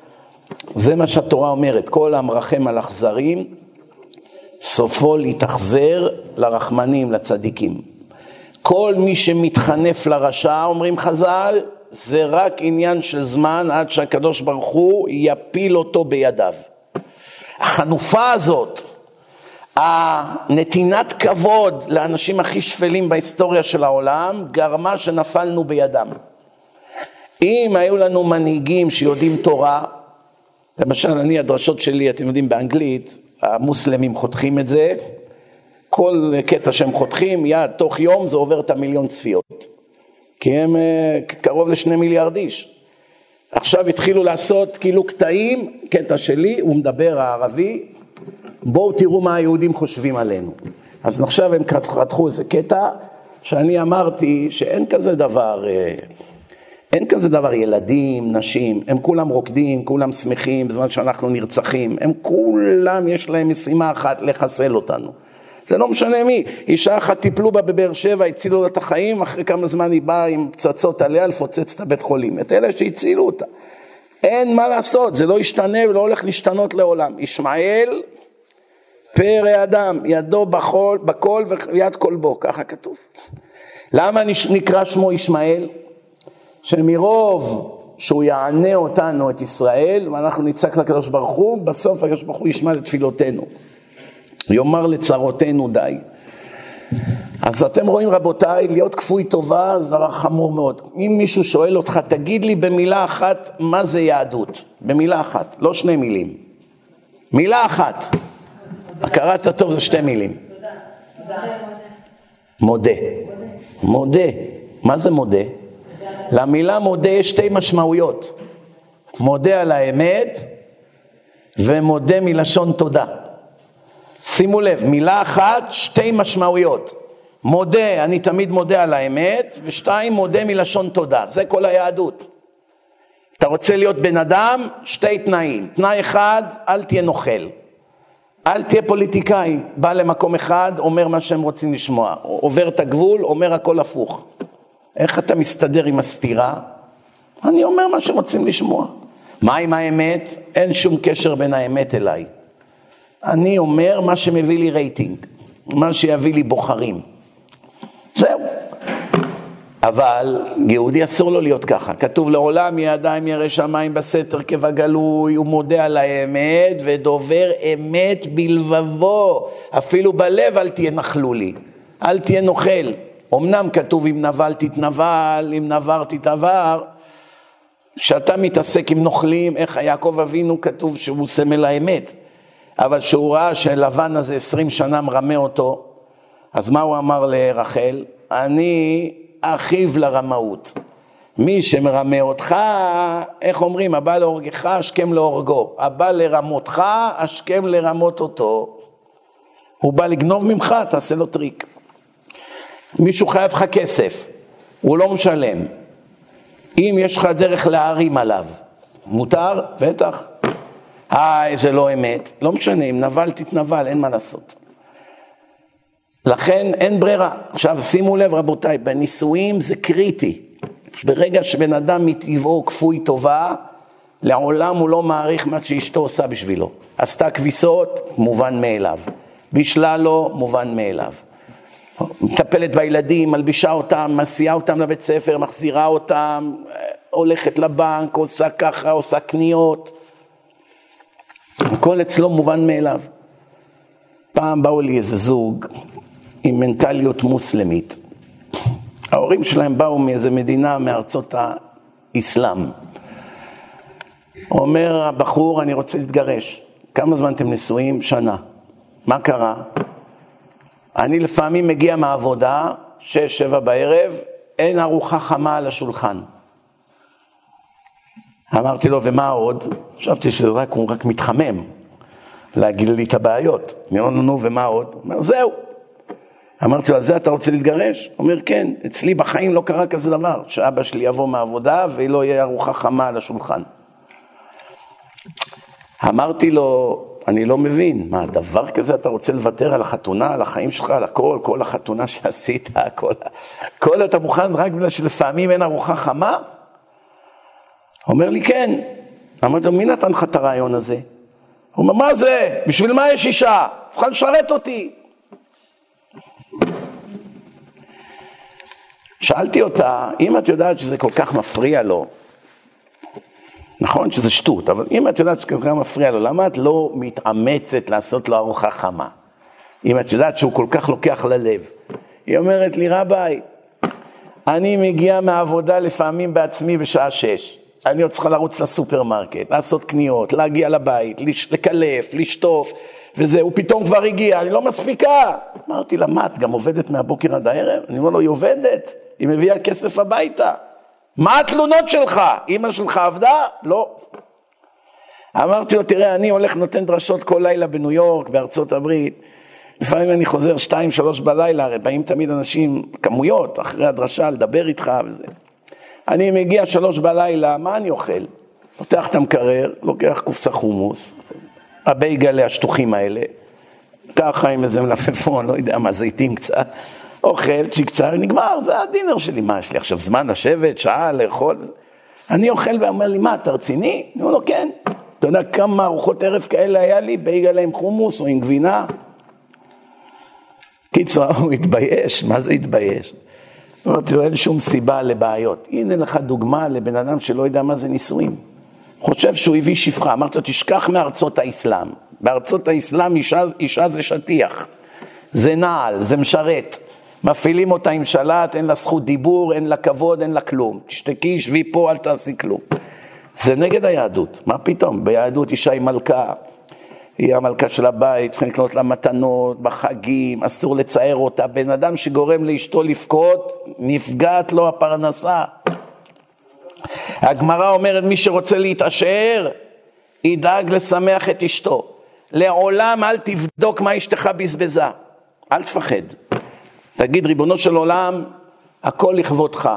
זה מה שהתורה אומרת, כל המרחם על אכזרים, סופו להתאכזר לרחמנים, לצדיקים. כל מי שמתחנף לרשע, אומרים חז"ל, זה רק עניין של זמן, עד שהקדוש ברוך הוא יפיל אותו בידיו. החנופה הזאת, הנתינת כבוד לאנשים הכי שפלים בהיסטוריה של העולם, גרמה שנפלנו בידם. אם היו לנו מנהיגים שיודעים תורה, למשל אני, הדרשות שלי, אתם יודעים באנגלית, המוסלמים חותכים את זה, כל קטע שהם חותכים, יד, תוך יום זה עובר את 1 מיליון צפיות, כי הם קרוב ל2 מיליארד איש. עכשיו התחילו לעשות כאילו קטעים, קטע שלי, הוא מדבר הערבי, בואו תראו מה היהודים חושבים עלינו. אז עכשיו הם חתכו איזה קטע שאני אמרתי שאין כזה דבר, אין כזה דבר ילדים, נשים, הם כולם רוקדים, כולם שמחים בזמן שאנחנו נרצחים, הם כולם יש להם משימה אחת לחסל אותנו. זה לא משנה מי, אישה אחת טיפלו בה בבאר שבע, הצילו לה את החיים, אחרי כמה זמן היא באה עם פצצות עליה לפוצץ את הבית חולים, את אלה שהצילו אותה. אין מה לעשות, זה לא ישתנה ולא הולך להשתנות לעולם. ישמעאל פרא אדם, ידו בכל ויד כל בו, ככה כתוב. למה נקרא שמו ישמעאל? שמרוב שהוא יענה אותנו, את ישראל, ואנחנו נצעק לקדוש ברוך הוא, בסוף הקדוש ברוך הוא ישמע לתפילותינו. יאמר לצרותינו די. אז אתם רואים רבותיי, להיות כפוי טובה זה דבר חמור מאוד. אם מישהו שואל אותך, תגיד לי במילה אחת, מה זה יהדות? במילה אחת, לא 2 מילים. מילה אחת. הכרת הטוב זה 2 מילים. מודה. מודה. מה זה מודה? למילה מודה יש 2 משמעויות. מודה על האמת ומודה מלשון תודה. שימו לב, מילה אחת, 2 משמעויות. מודה, אני תמיד מודה על האמת, ו2 מודה מלשון תודה. זה כל היהדות. אתה רוצה להיות בן אדם, 2 תנאים. תנאי אחד, אל תהיה נוכל. אל תהיה פוליטיקאי, בא למקום אחד, אומר מה שהם רוצים לשמוע, עובר את הגבול, אומר הכל הפוך. איך אתה מסתדר עם הסתירה? אני אומר מה שרוצים לשמוע. מה עם האמת? אין שום קשר בין האמת אליי. אני אומר מה שמביא לי רייטינג, מה שיביא לי בוחרים. זהו. אבל יהודי אסור לו להיות ככה. כתוב לעולם ידיים ירא שמיים בסתר כבגלוי, הוא מודה על האמת ודובר אמת בלבבו. אפילו בלב אל תהיה נכלולי, אל תהיה נוכל. אמנם כתוב אם נבל תתנבל, אם נבר תתעבר. כשאתה מתעסק עם נוכלים, איך יעקב אבינו כתוב שהוא סמל האמת. אבל שהוא ראה שלבן הזה 20 שנה מרמה אותו, אז מה הוא אמר לרחל? אני אחיו לרמאות. מי שמרמה אותך, איך אומרים? הבא להורגך, השכם להורגו. הבא לרמותך, השכם לרמות אותו. הוא בא לגנוב ממך, תעשה לו טריק. מישהו חייב לך כסף, הוא לא משלם. אם יש לך דרך להרים עליו, מותר? בטח. זה לא אמת. לא משנה, אם נבל תתנבל, אין מה לעשות. לכן אין ברירה. עכשיו שימו לב רבותיי, בנישואים זה קריטי. ברגע שבן אדם מטבעו כפוי טובה, לעולם הוא לא מעריך מה שאשתו עושה בשבילו. עשתה כביסות, מובן מאליו. בישלה לו, מובן מאליו. מטפלת בילדים, מלבישה אותם, מסיעה אותם לבית ספר, מחזירה אותם, הולכת לבנק, עושה ככה, עושה קניות. הכל אצלו מובן מאליו. פעם באו לי איזה זוג עם מנטליות מוסלמית. ההורים שלהם באו מאיזה מדינה, מארצות האסלאם. אומר הבחור, אני רוצה להתגרש. כמה זמן אתם נשואים? שנה. מה קרה? אני לפעמים מגיע מהעבודה, 6-7 בערב, אין ארוחה חמה על השולחן. אמרתי לו, ומה עוד? חשבתי שזה רק מתחמם, להגיד לי את הבעיות. אני אומר, נו, ומה עוד? אומר, זהו. אמרתי לו, על זה אתה רוצה להתגרש? אומר, כן, אצלי בחיים לא קרה כזה דבר, שאבא שלי יבוא מהעבודה ולא יהיה ארוחה חמה על השולחן. אמרתי לו, אני לא מבין, מה, דבר כזה אתה רוצה לוותר על החתונה, על החיים שלך, על הכל, כל החתונה שעשית, הכל אתה מוכן רק בגלל שלפעמים אין ארוחה חמה? אומר לי, כן. אמרתי לו, מי נתן לך את הרעיון הזה? הוא אומר, מה זה? בשביל מה יש אישה? צריכה לשרת אותי. שאלתי אותה, אם את יודעת שזה כל כך מפריע לו, נכון שזה שטות, אבל אם את יודעת שזה כל כך מפריע לו, למה את לא מתאמצת לעשות לו ארוחה חמה? אם את יודעת שהוא כל כך לוקח ללב. היא אומרת לי, רביי, אני מגיעה מהעבודה לפעמים בעצמי בשעה 6. אני עוד צריכה לרוץ לסופרמרקט, לעשות קניות, להגיע לבית, לקלף, לשטוף, וזה, הוא פתאום כבר הגיע, אני לא מספיקה. אמרתי לה, מה, את גם עובדת מהבוקר עד הערב? אני אומר לו, היא עובדת, היא מביאה כסף הביתה. מה התלונות שלך? אמא שלך עבדה? לא. אמרתי לו, תראה, אני הולך נותן דרשות כל לילה בניו יורק, בארצות הברית. לפעמים אני חוזר 2-3 בלילה, הרי באים תמיד אנשים כמויות, אחרי הדרשה, לדבר איתך וזה. אני מגיע 3 בלילה, מה אני אוכל? פותח את המקרר, לוקח קופסה חומוס, הבייגלה השטוחים האלה, ככה עם איזה מלפפון, לא יודע מה, זיתים קצת, אוכל, צ'יק צ'אר, נגמר, זה הדינר שלי, מה יש לי עכשיו, זמן לשבת, שעה, לאכול. אני אוכל ואומר לי, מה, אתה רציני? אני אומר לו, כן. אתה יודע כמה ארוחות ערב כאלה היה לי, בייגלה עם חומוס או עם גבינה? קיצור, הוא התבייש, מה זה התבייש? אמרתי לו, אין שום סיבה לבעיות. הנה לך דוגמה לבן אדם שלא יודע מה זה נישואים. חושב שהוא הביא שפחה. אמרתי לו, תשכח מארצות האסלאם. בארצות האסלאם אישה זה שטיח. זה נעל, זה משרת. מפעילים אותה עם שלט, אין לה זכות דיבור, אין לה כבוד, אין לה כלום. תשתקי, שבי פה, אל תעשי כלום. זה נגד היהדות. מה פתאום? ביהדות אישה היא מלכה. היא המלכה של הבית, צריכים לקנות לה מתנות, בחגים, אסור לצער אותה. בן אדם שגורם לאשתו לבכות, נפגעת לו הפרנסה. הגמרא אומרת, מי שרוצה להתעשר, ידאג לשמח את אשתו. לעולם אל תבדוק מה אשתך בזבזה. אל תפחד. תגיד, ריבונו של עולם, הכל לכבודך.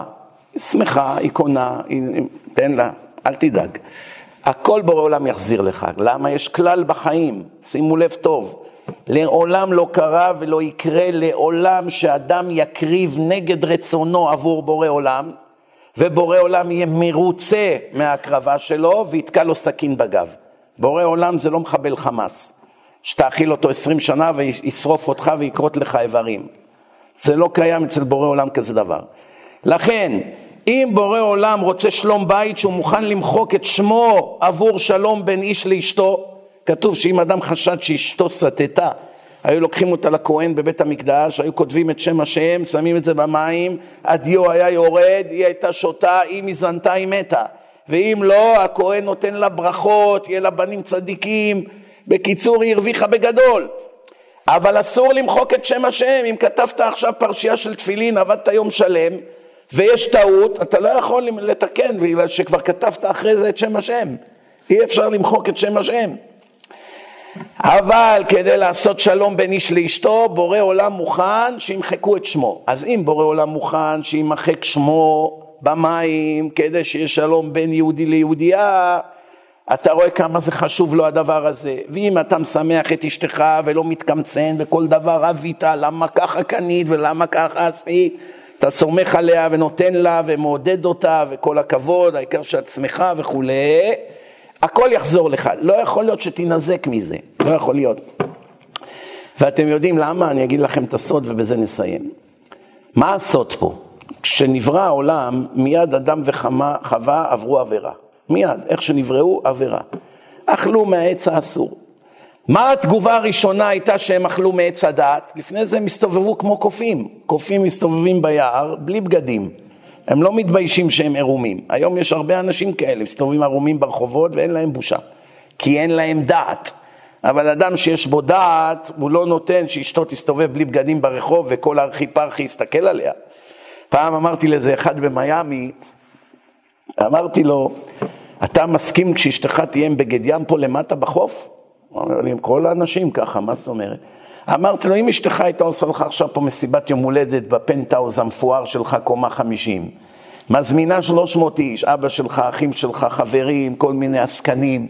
היא שמחה, היא קונה, תן לה, אל תדאג. הכל בעולם יחזיר לך. למה? יש כלל בחיים, שימו לב טוב, לעולם לא קרה ולא יקרה לעולם שאדם יקריב נגד רצונו עבור בורא עולם, ובורא עולם יהיה מרוצה מהקרבה שלו ויתקע לו סכין בגב. בורא עולם זה לא מחבל חמאס, שתאכיל אותו 20 שנה וישרוף אותך ויקרות לך איברים. זה לא קיים אצל בורא עולם כזה דבר. לכן, אם בורא עולם רוצה שלום בית שהוא מוכן למחוק את שמו עבור שלום בין איש לאשתו, כתוב שאם אדם חשד שאשתו סטתה, היו לוקחים אותה לכהן בבית המקדש, היו כותבים את שם השם, שמים את זה במים, הדיו היה יורד, היא הייתה שותה, אם היא זנתה היא מתה. ואם לא, הכהן נותן לה ברכות, יהיה לה בנים צדיקים, בקיצור היא הרוויחה בגדול. אבל אסור למחוק את שם השם. אם כתבת עכשיו פרשייה של תפילין, עבדת יום שלם, ויש טעות, אתה לא יכול לתקן, בגלל שכבר כתבת אחרי זה את שם השם. אי אפשר למחוק את שם השם. אבל כדי לעשות שלום בין איש לאשתו, בורא עולם מוכן שימחקו את שמו. אז אם בורא עולם מוכן שימחק שמו במים, כדי שיש שלום בין יהודי ליהודייה, אתה רואה כמה זה חשוב לו הדבר הזה. ואם אתה משמח את אשתך ולא מתקמצן, וכל דבר רב איתה, למה ככה קנית ולמה ככה עשית, אתה סומך עליה ונותן לה ומעודד אותה וכל הכבוד, העיקר שאת שמחה וכולי, הכל יחזור לך. לא יכול להיות שתנזק מזה, לא יכול להיות. ואתם יודעים למה? אני אגיד לכם את הסוד ובזה נסיים. מה הסוד פה? כשנברא העולם, מיד אדם וחווה עברו עבירה. מיד, איך שנבראו עבירה. אכלו מהעץ האסור. מה התגובה הראשונה הייתה שהם אכלו מעץ הדעת? לפני זה הם הסתובבו כמו קופים. קופים מסתובבים ביער בלי בגדים. הם לא מתביישים שהם ערומים. היום יש הרבה אנשים כאלה, מסתובבים ערומים ברחובות ואין להם בושה. כי אין להם דעת. אבל אדם שיש בו דעת, הוא לא נותן שאשתו תסתובב בלי בגדים ברחוב וכל ארכי-פרכי יסתכל עליה. פעם אמרתי לזה אחד במיימי, אמרתי לו, אתה מסכים כשאשתך תהיה עם בגד ים פה למטה בחוף? עם כל האנשים ככה, מה זאת אומרת? אמרתי לו, אם אשתך הייתה עושה לך עכשיו פה מסיבת יום הולדת בפנטאוז המפואר שלך קומה 50, מזמינה 300 איש, אבא שלך, אחים שלך, חברים, כל מיני עסקנים,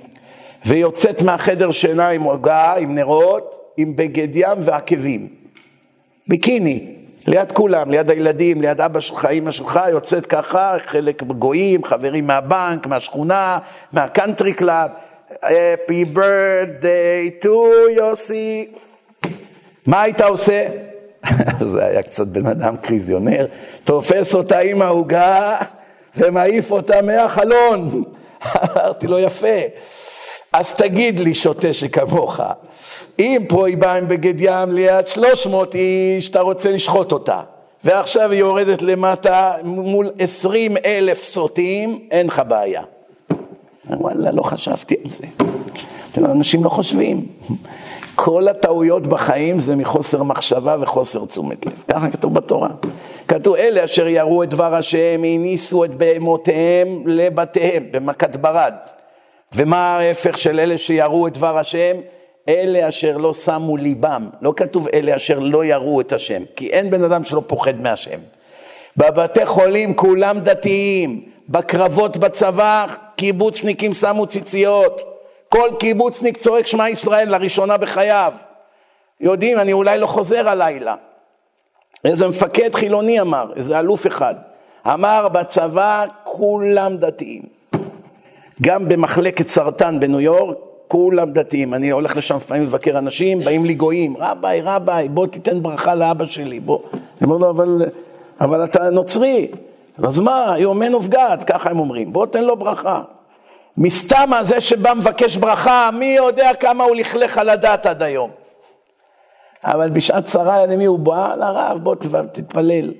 ויוצאת מהחדר שינה עם הוגה, עם נרות, עם בגד ים ועקבים. ביקיני, ליד כולם, ליד הילדים, ליד אבא שלך, אמא שלך, יוצאת ככה, חלק גויים, חברים מהבנק, מהשכונה, מהקאנטרי קלאב, Happy birthday to יוסי. מה היית עושה? זה היה קצת בן אדם קריזיונר, תופס אותה עם ההוגה ומעיף אותה מהחלון. אמרתי לו, יפה, אז תגיד לי שוטה שכמוך, אם פה היא באה עם בגד ים ליד 300 איש, אתה רוצה לשחוט אותה, ועכשיו היא יורדת למטה מול 20,000 סוטים, אין לך בעיה. וואלה, לא חשבתי על זה. אנשים לא חושבים. כל הטעויות בחיים זה מחוסר מחשבה וחוסר תשומת לב. ככה כתוב בתורה. כתוב, אלה אשר יראו את דבר השם, הניסו את בהמותיהם לבתיהם, במכת ברד. ומה ההפך של אלה שיראו את דבר השם? אלה אשר לא שמו ליבם. לא כתוב אלה אשר לא יראו את השם, כי אין בן אדם שלא פוחד מהשם. בבתי חולים כולם דתיים, בקרבות בצבא, קיבוצניקים שמו ציציות, כל קיבוצניק צועק שמע ישראל לראשונה בחייו. יודעים, אני אולי לא חוזר הלילה. איזה מפקד חילוני אמר, איזה אלוף אחד, אמר בצבא כולם דתיים. גם במחלקת סרטן בניו יורק, כולם דתיים. אני הולך לשם לפעמים לבקר אנשים, באים לי גויים, רביי, בוא תיתן ברכה לאבא שלי, בוא. אני אומר לו, אבל אתה נוצרי. אז מה, יומן ובגעת, ככה הם אומרים, בוא תן לו ברכה. מסתם הזה שבא מבקש ברכה, מי יודע כמה הוא לכלך על הדת עד היום. אבל בשעת שרה, למי הוא בא? לרב, בוא תתפלל.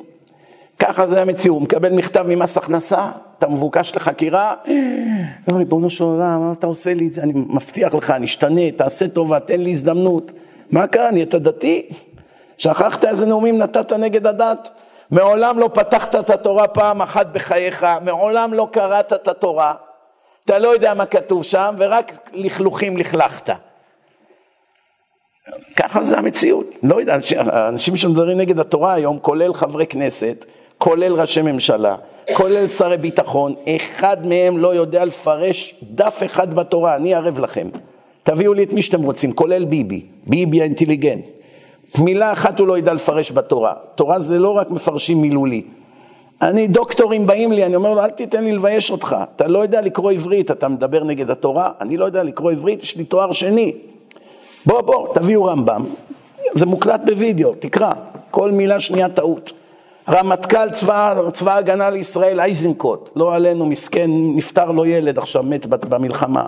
ככה זה המציאות, הוא מקבל מכתב ממס הכנסה, אתה מבוקש לחקירה, ריבונו של עולם, מה אתה עושה לי את זה? אני מבטיח לך, נשתנה, תעשה טובה, תן לי הזדמנות. מה כאן, אתה דתי? שכחת איזה נאומים נתת נגד הדת? מעולם לא פתחת את התורה פעם אחת בחייך, מעולם לא קראת את התורה, אתה לא יודע מה כתוב שם, ורק לכלוכים לכלכת. ככה זה המציאות. לא יודע, אנשים שמדברים נגד התורה היום, כולל חברי כנסת, כולל ראשי ממשלה, כולל שרי ביטחון, אחד מהם לא יודע לפרש דף אחד בתורה, אני ערב לכם. תביאו לי את מי שאתם רוצים, כולל ביבי, ביבי האינטליגנט. מילה אחת הוא לא ידע לפרש בתורה. תורה זה לא רק מפרשים מילולי. אני, דוקטורים באים לי, אני אומר לו, אל תיתן לי לבייש אותך. אתה לא יודע לקרוא עברית, אתה מדבר נגד התורה. אני לא יודע לקרוא עברית, יש לי תואר שני. בוא, תביאו רמב"ם. זה מוקלט בווידאו, תקרא. כל מילה שנייה טעות. רמטכ"ל צבא הגנה לישראל, אייזנקוט. לא עלינו, מסכן, נפטר לו ילד, עכשיו מת במלחמה.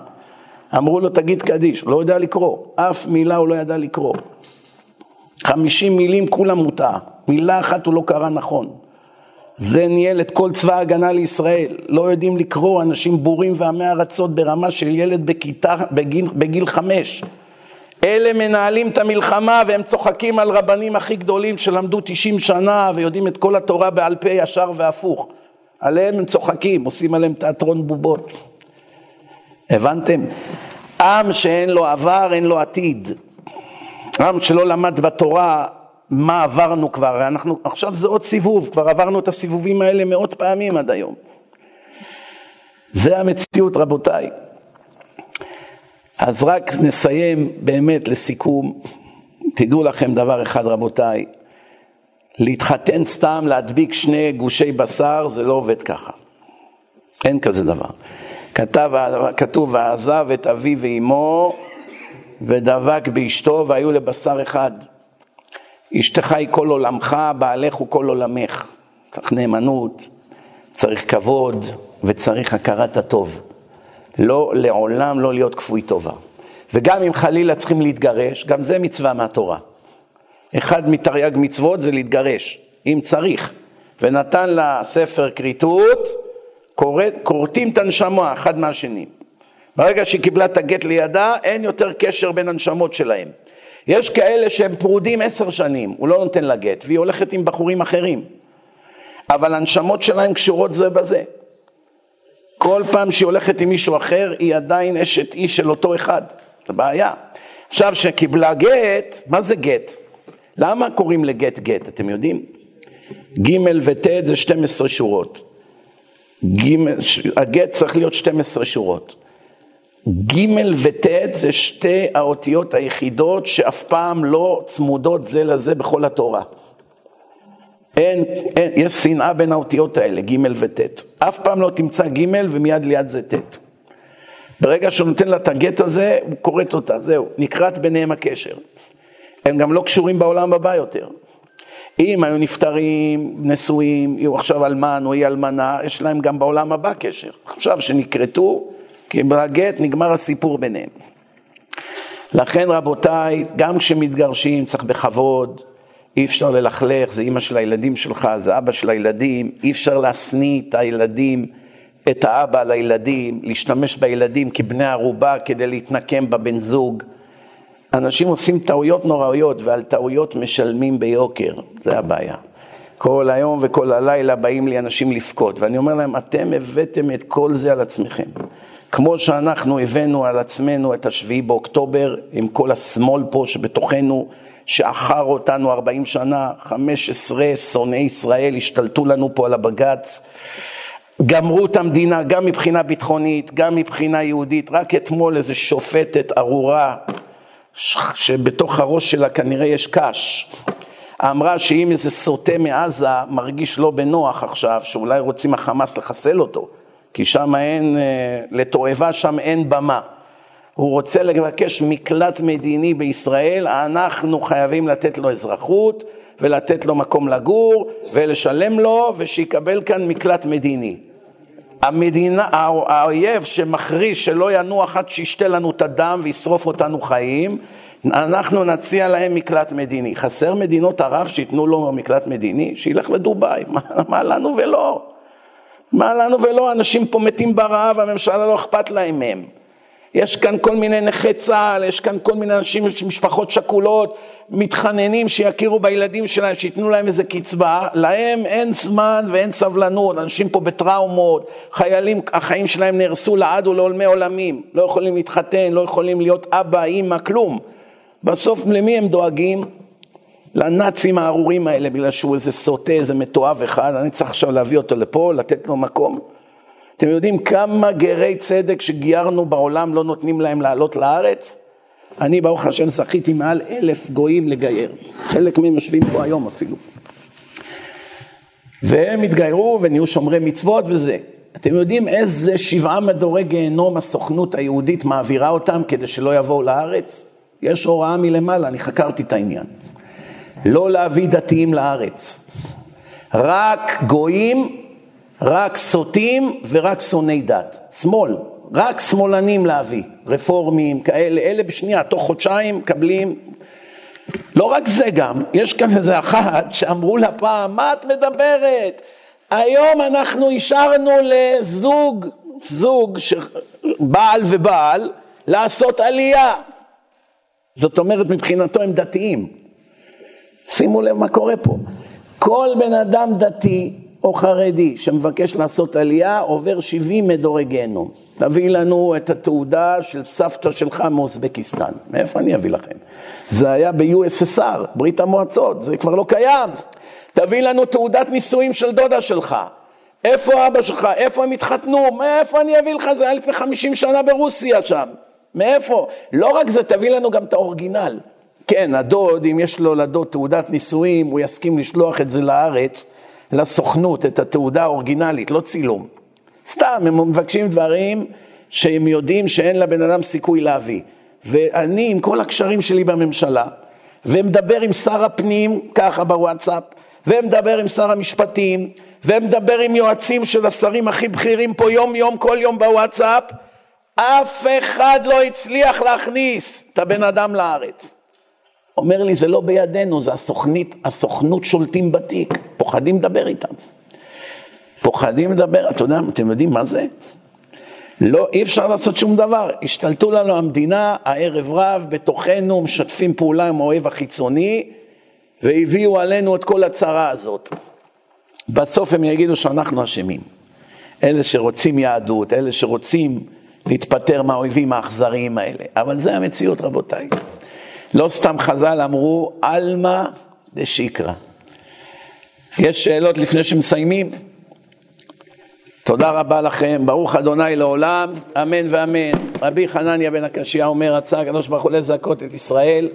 אמרו לו, תגיד קדיש. לא יודע לקרוא. אף מילה הוא לא ידע לקרוא. 50 מילים כולם מוטעה, מילה אחת הוא לא קרא נכון. זה ניהל את כל צבא ההגנה לישראל, לא יודעים לקרוא, אנשים בורים ועמי ארצות ברמה של ילד בכיתה, בגיל 5. אלה מנהלים את המלחמה והם צוחקים על רבנים הכי גדולים שלמדו 90 שנה ויודעים את כל התורה בעל פה ישר והפוך. עליהם הם צוחקים, עושים עליהם תיאטרון בובות. הבנתם? עם שאין לו עבר, אין לו עתיד. עם שלא למד בתורה, מה עברנו כבר? עכשיו זה עוד סיבוב, כבר עברנו את הסיבובים האלה מאות פעמים עד היום. זה המציאות, רבותיי. אז רק נסיים באמת לסיכום. תדעו לכם דבר אחד, רבותיי. להתחתן סתם, להדביק שני גושי בשר, זה לא עובד ככה. אין כזה דבר. כתוב, ועזב את אבי ואימו, ודבק באשתו, והיו לבשר אחד. אשתך היא כל עולמך, בעלך הוא כל עולמך. צריך נאמנות, צריך כבוד, וצריך הכרת הטוב. לא, לעולם לא להיות כפוי טובה. וגם אם חלילה צריכים להתגרש, גם זה מצווה מהתורה. אחד מתרי"ג מצוות זה להתגרש, אם צריך. ונתן לה ספר כריתות, כורתים את הנשמה אחד מהשני. ברגע שהיא קיבלה את הגט לידה, אין יותר קשר בין הנשמות שלהם. יש כאלה שהם פרודים 10 שנים, הוא לא נותן לה גט, והיא הולכת עם בחורים אחרים. אבל הנשמות שלהם קשורות זה בזה. כל פעם שהיא הולכת עם מישהו אחר, היא עדיין אשת איש של אותו אחד. זה בעיה. עכשיו שקיבלה גט, מה זה גט? למה קוראים לגט גט? אתם יודעים? ג' ות' זה 12 שורות. הגט צריך להיות 12 שורות. ג' ות' זה שתי האותיות היחידות שאף פעם לא צמודות זה לזה בכל התורה. יש שנאה בין האותיות האלה, ג' ות'. אף פעם לא תמצא ג' ומיד ליד זה ת'. ברגע שהוא נותן לה את הגט הזה, הוא קוראת אותה, זהו, נקראת ביניהם הקשר. הם גם לא קשורים בעולם הבא יותר. אם היו נפטרים, נשואים, יהיו עכשיו אלמן או היא אלמנה, יש להם גם בעולם הבא קשר. עכשיו שנקרתו, כי בגט נגמר הסיפור ביניהם. לכן רבותיי, גם כשמתגרשים צריך בכבוד, אי אפשר ללכלך, זה אמא של הילדים שלך, זה אבא של הילדים, אי אפשר להסניא את הילדים, את האבא על הילדים, להשתמש בילדים כבני ערובה כדי להתנקם בבן זוג. אנשים עושים טעויות נוראיות, ועל טעויות משלמים ביוקר, זה הבעיה. כל היום וכל הלילה באים לי אנשים לפקוד, ואני אומר להם, אתם הבאתם את כל זה על עצמכם. כמו שאנחנו הבאנו על עצמנו את השביעי באוקטובר, עם כל השמאל פה שבתוכנו, שאחר אותנו 40 שנה, 15 שונאי ישראל השתלטו לנו פה על הבג"ץ, גמרו את המדינה, גם מבחינה ביטחונית, גם מבחינה יהודית. רק אתמול איזה שופטת ארורה, שבתוך הראש שלה כנראה יש קש, אמרה שאם איזה סוטה מעזה מרגיש לא בנוח עכשיו, שאולי רוצים החמאס לחסל אותו, כי שם אין, לתועבה שם אין במה. הוא רוצה לבקש מקלט מדיני בישראל, אנחנו חייבים לתת לו אזרחות, ולתת לו מקום לגור, ולשלם לו, ושיקבל כאן מקלט מדיני. המדינה, האויב שמכריז שלא ינוח עד שישתה לנו את הדם וישרוף אותנו חיים, אנחנו נציע להם מקלט מדיני. חסר מדינות ערב שיתנו לו מקלט מדיני? שילך לדוביי, מה לנו ולא? מה לנו ולא? אנשים פה מתים ברעב, הממשלה לא אכפת להם מהם. יש כאן כל מיני נכי צה"ל, יש כאן כל מיני אנשים, משפחות שכולות, מתחננים שיכירו בילדים שלהם, שיתנו להם איזה קצבה. להם אין זמן ואין סבלנות, אנשים פה בטראומות, חיילים, החיים שלהם נהרסו לעד ולעולמי עולמים, לא יכולים להתחתן, לא יכולים להיות אבא, אמא, כלום. בסוף למי הם דואגים? לנאצים הארורים האלה, בגלל שהוא איזה סוטה, איזה מתואב אחד, אני צריך עכשיו להביא אותו לפה, לתת לו מקום. אתם יודעים כמה גרי צדק שגיירנו בעולם לא נותנים להם לעלות לארץ? אני ברוך השם זכיתי מעל 1,000 גויים לגייר. חלק מהם יושבים פה היום אפילו. והם התגיירו ונהיו שומרי מצוות וזה. אתם יודעים איזה 7 מדורי גיהנום הסוכנות היהודית מעבירה אותם כדי שלא יבואו לארץ? יש הוראה מלמעלה, אני חקרתי את העניין. לא להביא דתיים לארץ. רק גויים, רק סוטים ורק סוני דת. שמאל. רק שמאלנים להביא, רפורמים כאלה, אלה בשנייה, תוך 2 חודשים קבלים. לא רק זה גם, יש כאן איזה אחת שאמרו לה פעם, מה את מדברת? היום אנחנו אישרנו לזוג, בעל ובעל, לעשות עלייה. זאת אומרת, מבחינתו הם דתיים. שימו לב מה קורה פה. כל בן אדם דתי או חרדי שמבקש לעשות עלייה, עובר 70 מדורי גיהנום. תביא לנו את התעודה של סבתא שלך מאוזבקיסטן. מאיפה אני אביא לכם? זה היה ב-USSR, ברית המועצות, זה כבר לא קיים. תביא לנו תעודת נישואים של דודה שלך. איפה אבא שלך? איפה הם התחתנו? מאיפה אני אביא לך? זה היה לפני 50 שנה ברוסיה שם. מאיפה? לא רק זה, תביא לנו גם את האורגינל. כן, הדוד, אם יש לו לדוד תעודת נישואים, הוא יסכים לשלוח את זה לארץ, לסוכנות, את התעודה האורגינלית, לא צילום. סתם, הם מבקשים דברים שהם יודעים שאין לבן אדם סיכוי להביא. ואני עם כל הקשרים שלי בממשלה, ומדבר עם שר הפנים, ככה בוואטסאפ, ומדבר עם שר המשפטים, ומדבר עם יועצים של השרים הכי בכירים פה יום יום, כל יום בוואטסאפ, אף אחד לא הצליח להכניס את הבן אדם לארץ. אומר לי, זה לא בידינו, זה הסוכנות שולטים בתיק, פוחדים לדבר איתם. פוחדים לדבר, אתם יודעים מה זה? לא, אי אפשר לעשות שום דבר, השתלטו לנו המדינה, הערב רב, בתוכנו משתפים פעולה עם האויב החיצוני, והביאו עלינו את כל הצרה הזאת. בסוף הם יגידו שאנחנו אשמים. אלה שרוצים יהדות, אלה שרוצים להתפטר מהאויבים האכזריים האלה. אבל זה המציאות, רבותיי. לא סתם חז"ל אמרו, אלמה דשיקרא. יש שאלות לפני שמסיימים? תודה רבה לכם, ברוך אדוני לעולם, אמן ואמן. רבי חנניה בן הקשיא אומר, רצה הקדוש ברוך הוא לזכות את ישראל.